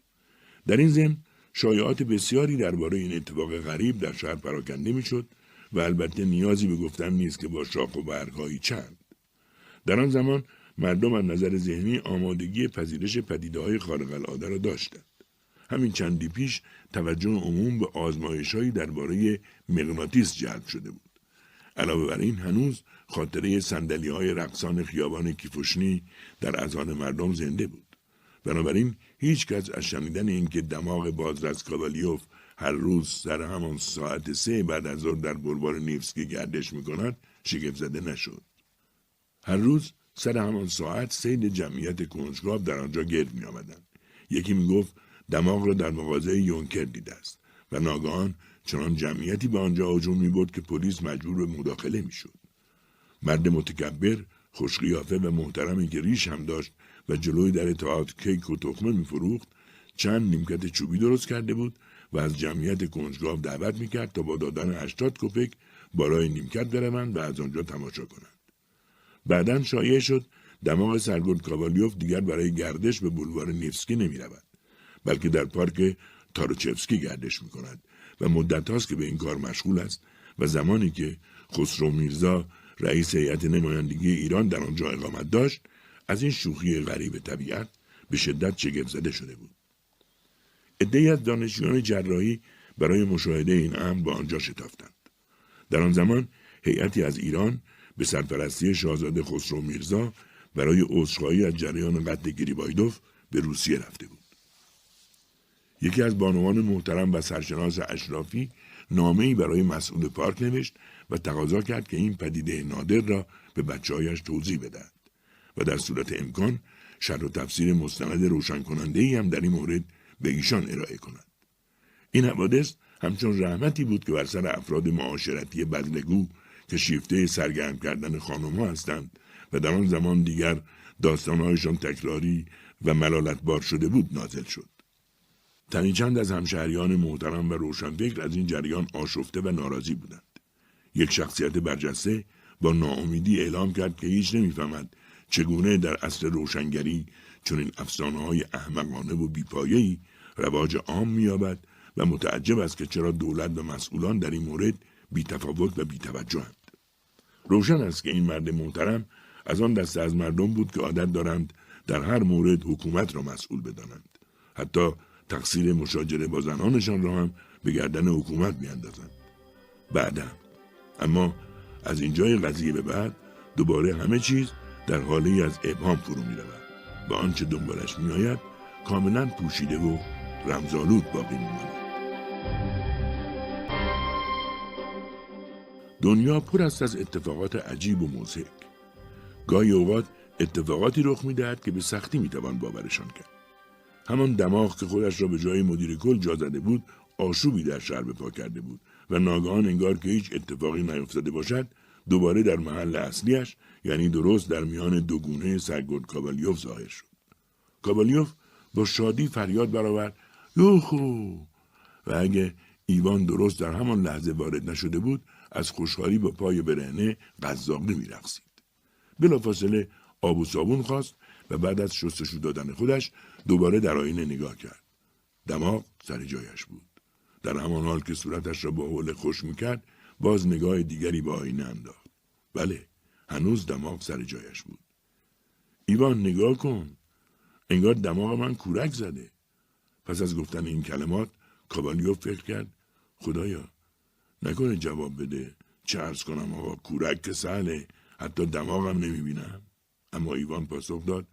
در این ضمن شایعات بسیاری درباره این اتفاق غریب در شهر پراکنده میشد و البته نیازی به گفتن نیست که با شاخ و برگ‌های چند. در آن زمان مردم از نظر ذهنی آمادگی پذیرش پدیده‌های خارق العاده را داشتند. همین چندی پیش توجه عموم به آزمایش‌هایی درباره مغناطیس جلب شده بود. علاوه بر این هنوز خاطره صندلی‌های رقصان خیابان کیفوشنی در اذهان مردم زنده بود. بنابراین هیچ کس از شنیدن اینکه دماغ بازرس کابلیوف هر روز در همان ساعت سه بعد از ظهر در بلوار نیوفسکی گردش می‌کند شگفت زده نشد. هر روز سر همان ساعت سید جمعیت کنجکاو در آنجا گرد می‌آمدند. یکی می‌گفت دماغ را در مغازه یونکر دیده است و ناگهان چنان جمعیتی به آنجا هجوم می‌برد که پلیس مجبور به مداخله می‌شد. مرد متکبر، خوشقیافه و محترمی که ریش هم داشت و جلوی در تئاتر کیک و تخمه می‌فروخت، چند نیمکت چوبی درست کرده بود و از جمعیت کنجکاو دعوت می‌کرد تا با دادن هشتاد کپک بالای نیمکت بروند و از آنجا تماشا کنند. بعداً شایع شد دماغ سرگرد کابالیوف دیگر برای گردش به بلوار نیوفسکی نمی‌رود، بلکه در پارک تاروچفسکی گردش می‌کند و مدت هاست که به این کار مشغول است و زمانی که خسرو میرزا رئیس هیئت نمایندگی ایران در آنجا اقامت داشت از این شوخی غریب طبیعت به شدت شگفت زده شده بود. عده‌ای از دانشجویان جراحی برای مشاهده این امر به آنجا شتافتند. در آن زمان هیئتی از ایران به سرپرستی شاهزاده خسرو میرزا برای عذرخواهی از جریان قتل گریبایدوف به روسیه رفته بود. یکی از بانوان محترم و سرشناس اشرافی نامه‌ای برای مسئول پارک نوشت و تقاضا کرد که این پدیده نادر را به بچه‌هایش توضیح بدهد و در صورت امکان شرح و تفسیر مستند روشن کننده‌ای هم در این مورد به ایشان ارائه کند. این حوادث همچون رحمتی بود که بر سر افراد معاشرتی بدلگو که شیفته سرگرم کردن خانم‌ها هستند و در آن زمان دیگر داستان‌هایشان تکراری و ملالت‌بار شده بود نازل شد. تنی چند از همشهریان محترم و روشنفکر از این جریان آشفته و ناراضی بودند. یک شخصیت برجسته با ناامیدی اعلام کرد که هیچ نمی‌فهمد چگونه در عصر روشنگری چنین افسانه‌های احمقانه و بی‌پایه‌ای رواج عام می‌یابد و متعجب است که چرا دولت و مسئولان در این مورد بی‌تفاوت و بی‌توجه‌اند. روشن است که این مرد محترم از آن دسته از مردم بود که عادت دارند در هر مورد حکومت را مسئول بدانند. حتی تقصیر مشاجره با زنانشان را هم به گردن حکومت میاندازند. بعداً اما از اینجای قضیه به بعد دوباره همه چیز در حالی از ابهام فرو می رود و آنچه دنبالش می آید کاملا پوشیده و رمزآلود باقی می ماند. دنیا پر است از اتفاقات عجیب و مضحک. گاهی اوقات اتفاقاتی رخ می دهد که به سختی می توان باورشان کرد. همان دماغ که خودش را به جای مدیر کل جا زده بود، آشوبی در شهر به پا کرده بود و ناگهان انگار که هیچ اتفاقی نیفتاده باشد، دوباره در محل اصلیش، یعنی درست در میان دوگونه سرگرد کابالیوف ظاهر شد. کابالیوف با شادی فریاد برآورد: یوخو! و اگه ایوان درست در همان لحظه وارد نشده بود، از خوشحالی با پای برهنه قزاقی می‌رقصید. بلافاصله آب و صابون خواست و بعد از شستشو دادن خودش دوباره در آینه نگاه کرد. دماغ سر جایش بود. در همان حال که صورتش را با حوله خوش می‌کرد، باز نگاه دیگری به آینه انداخت. بله، هنوز دماغ سر جایش بود. ایوان نگاه کن، انگار دماغ من کورک زده. پس از گفتن این کلمات کابالیوف فکر کرد: خدایا، نکنه جواب بده چه عرض کنم آقا، کورک که سهله، حتی دماغم نمیبینم. اما ایوان پاسخ داد: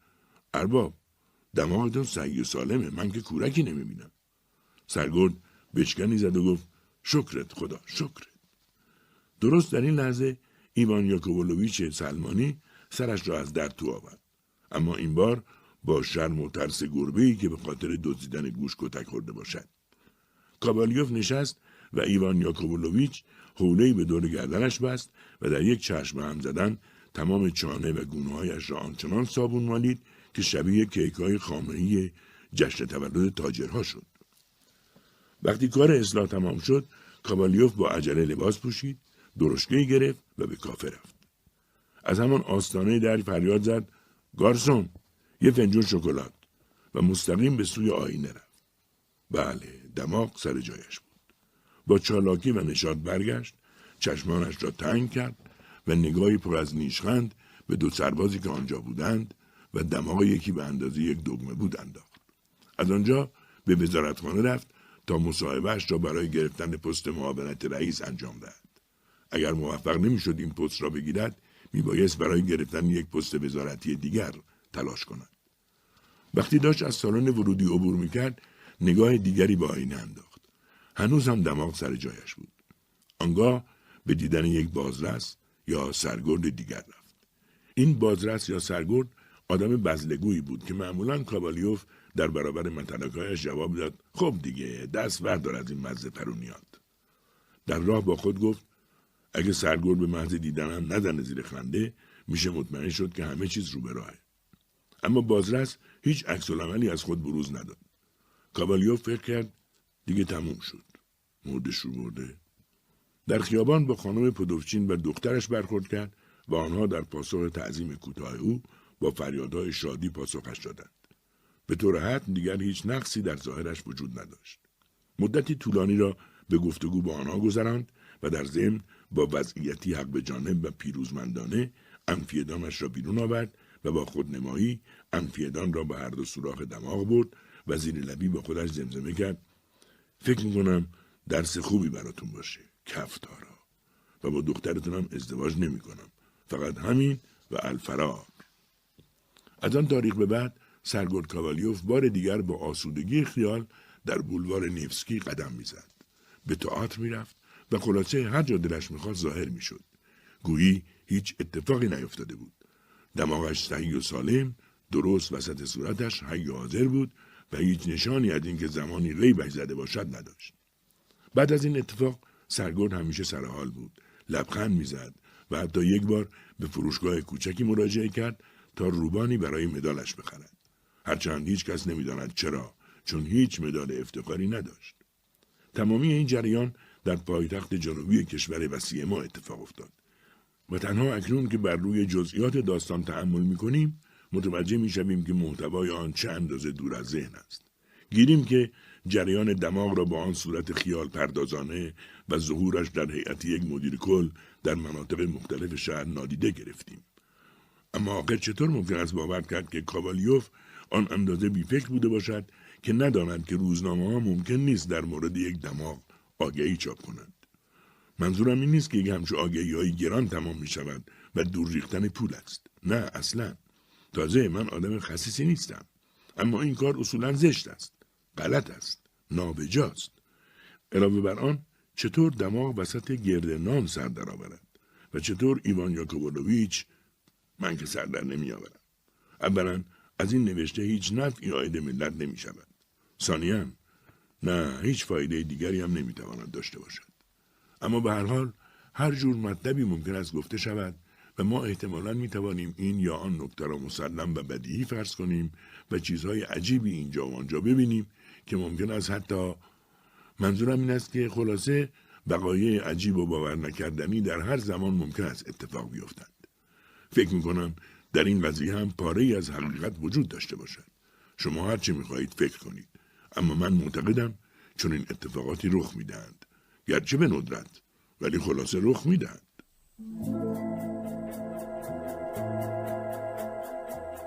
ارباب، دماغتون سعی و سالمه، من که کورکی نمیبینم. سرگرد بشکنی زد و گفت: شکرت خدا، شکرت. درست در این لحظه ایوان یاکوبولویچ سلمانی سرش را از در تو آورد، اما این بار با شرم و ترس گربه‌ای که به خاطر دزدیدن گوش کتک خورده باشد. کابالیوف نشست و ایوان یاکوبولویچ حوله‌ای به دور گردنش بست و در یک چشم هم زدن تمام چانه و گونه‌هایش را آنچنان صابون مالید که شبیه کیک‌های خامه‌ای جشن تولد تاجرها شد. وقتی کار اصلاح تمام شد، کابالیوف با عجله لباس پوشید، درشگه‌ای گرفت و به کافه رفت. از همان آستانه در فریاد زد: گارسون، یه فنجون شکلات! و مستقیم به سوی آینه رفت. بله، دماغ سر جایش بود. با چالاکی و نشاط برگشت، چشمانش را تنگ کرد و نگاهی پر از نیشخند به دو سربازی که آنجا بودند و دماغ یکی به اندازه یک دگمه بود انداخت. از آنجا به وزارتخانه رفت تا مصاحبه‌اش را برای گرفتن پست معاونت رئیس انجام دهد. اگر موفق نمی‌شد این پست را بگیرد، میبایست برای گرفتن یک پست وزارتی دیگر تلاش کند. وقتی داشت از سالن ورودی عبور میکرد، نگاه دیگری به آینه انداخت. هنوز هم دماغ سر جایش بود. آنگاه به دیدن یک بازرس یا سرگرد دیگر رفت. این بازرس یا سرگرد آدم بزلگویی بود که معمولاً کابالیوف در برابر متنکایش جواب داد: خب دیگه، دست بردار از این مزه پرونیات. در راه با خود گفت: اگه سرگرد به محض دیدنم ندن زیر خنده، میشه مطمئن شد که همه چیز رو به راهه. اما بازرس هیچ عکس العملی از خود بروز نداد. کابالیوف فکر کرد: دیگه تموم شد. مردش رو برده. در خیابان با خانم پودوفچین و دخترش برخورد کرد و آنها در پاسخ تعظیم کوتاه او با فریادهای شادی پاسخش دادند. به طور حتم دیگر هیچ نقصی در ظاهرش وجود نداشت. مدتی طولانی را به گفتگو با آنها گذراند و در ضمن با وضعیتی حق به جانب و پیروزمندانه انفی دامش را بیرون آورد و با خودنمایی انفی دام را به هر دو سوراخ دماغ برد و زیر لبی با خودش زمزمه کرد: فکر میکنم درس خوبی براتون باشه، کفتارا، و با دخترتونم ازدواج نمی کنم. فقط همین و الفراق. از آن تاریخ به بعد سرگرد کابالیوف بار دیگر با آسودگی خیال در بولوار نیفسکی قدم میزد. به تئاتر میرفت و خلاصه هر جا دلش میخواست ظاهر میشد. گویی هیچ اتفاقی نیفتاده بود. دماغش صحیح و سالم، درست وسط صورتش حی و حاضر بود و هیچ نشانی از اینکه زمانی ریبش زده باشد نداشت. بعد از این اتفاق سرگرد همیشه سرحال بود. لبخند میزد و حتی یک بار به فروشگاه کوچکی مراجعه کرد تا روبانی برای مدالش بخرد. هرچند هیچ کس نمیداند چرا، چون هیچ مدال افتخاری نداشت. تمامی این جریان در پایتخت جنوبی کشور وسیع ما اتفاق افتاد و تنها اکنون که بر روی جزئیات داستان تأمل می‌کنیم متوجه می‌شویم که محتوای آن چه اندازه دور از ذهن است. گیریم که جریان دماغ را با آن صورت خیال پردازانه و ظهورش در هیئت یک مدیر کل در مناطق مختلف شهر نادیده گرفتیم. اما آخر چطور ممکن است باور کرد که کابالیوف آن اندازه بی‌فکر بوده باشد که نداند که روزنامه‌ها ممکن نیست در مورد یک دماغ آگهی چاپ کنند. منظورم این نیست که یک همچه آگهی‌های گران تمام می شود و دور ریختن پول است. نه، اصلا. تازه من آدم خسیسی نیستم. اما این کار اصولا زشت است. غلط است. نابجاست. علاوه بر آن، چطور دماغ وسط گرد نان سر در آورد و چطور ایوان یاکوبولویچ؟ من که سر در نمی آورم. اولا از این نوشته هیچ نفعی عاید ملت نمی شود. ثانیاً نه هیچ فایده دیگری هم نمی تواند داشته باشد. اما به هر حال هر جور مطلبی ممکن است گفته شود و ما احتمالاً می توانیم این یا آن نکته را مسلم و بدیهی فرض کنیم و چیزهای عجیبی اینجا و آنجا ببینیم که ممکن است حتی، منظورم این است که خلاصه وقایع عجیب و باور نکردنی در هر زمان ممکن است اتفاق بیفتند. فکر می‌کنم در این قضیه هم پاره‌ای از حقیقت وجود داشته باشد. شما هر چی می‌خواهید فکر کنید، اما من معتقدم چون این اتفاقاتی رخ می‌دهند، گرچه به ندرت، ولی خلاصه رخ می‌دهند.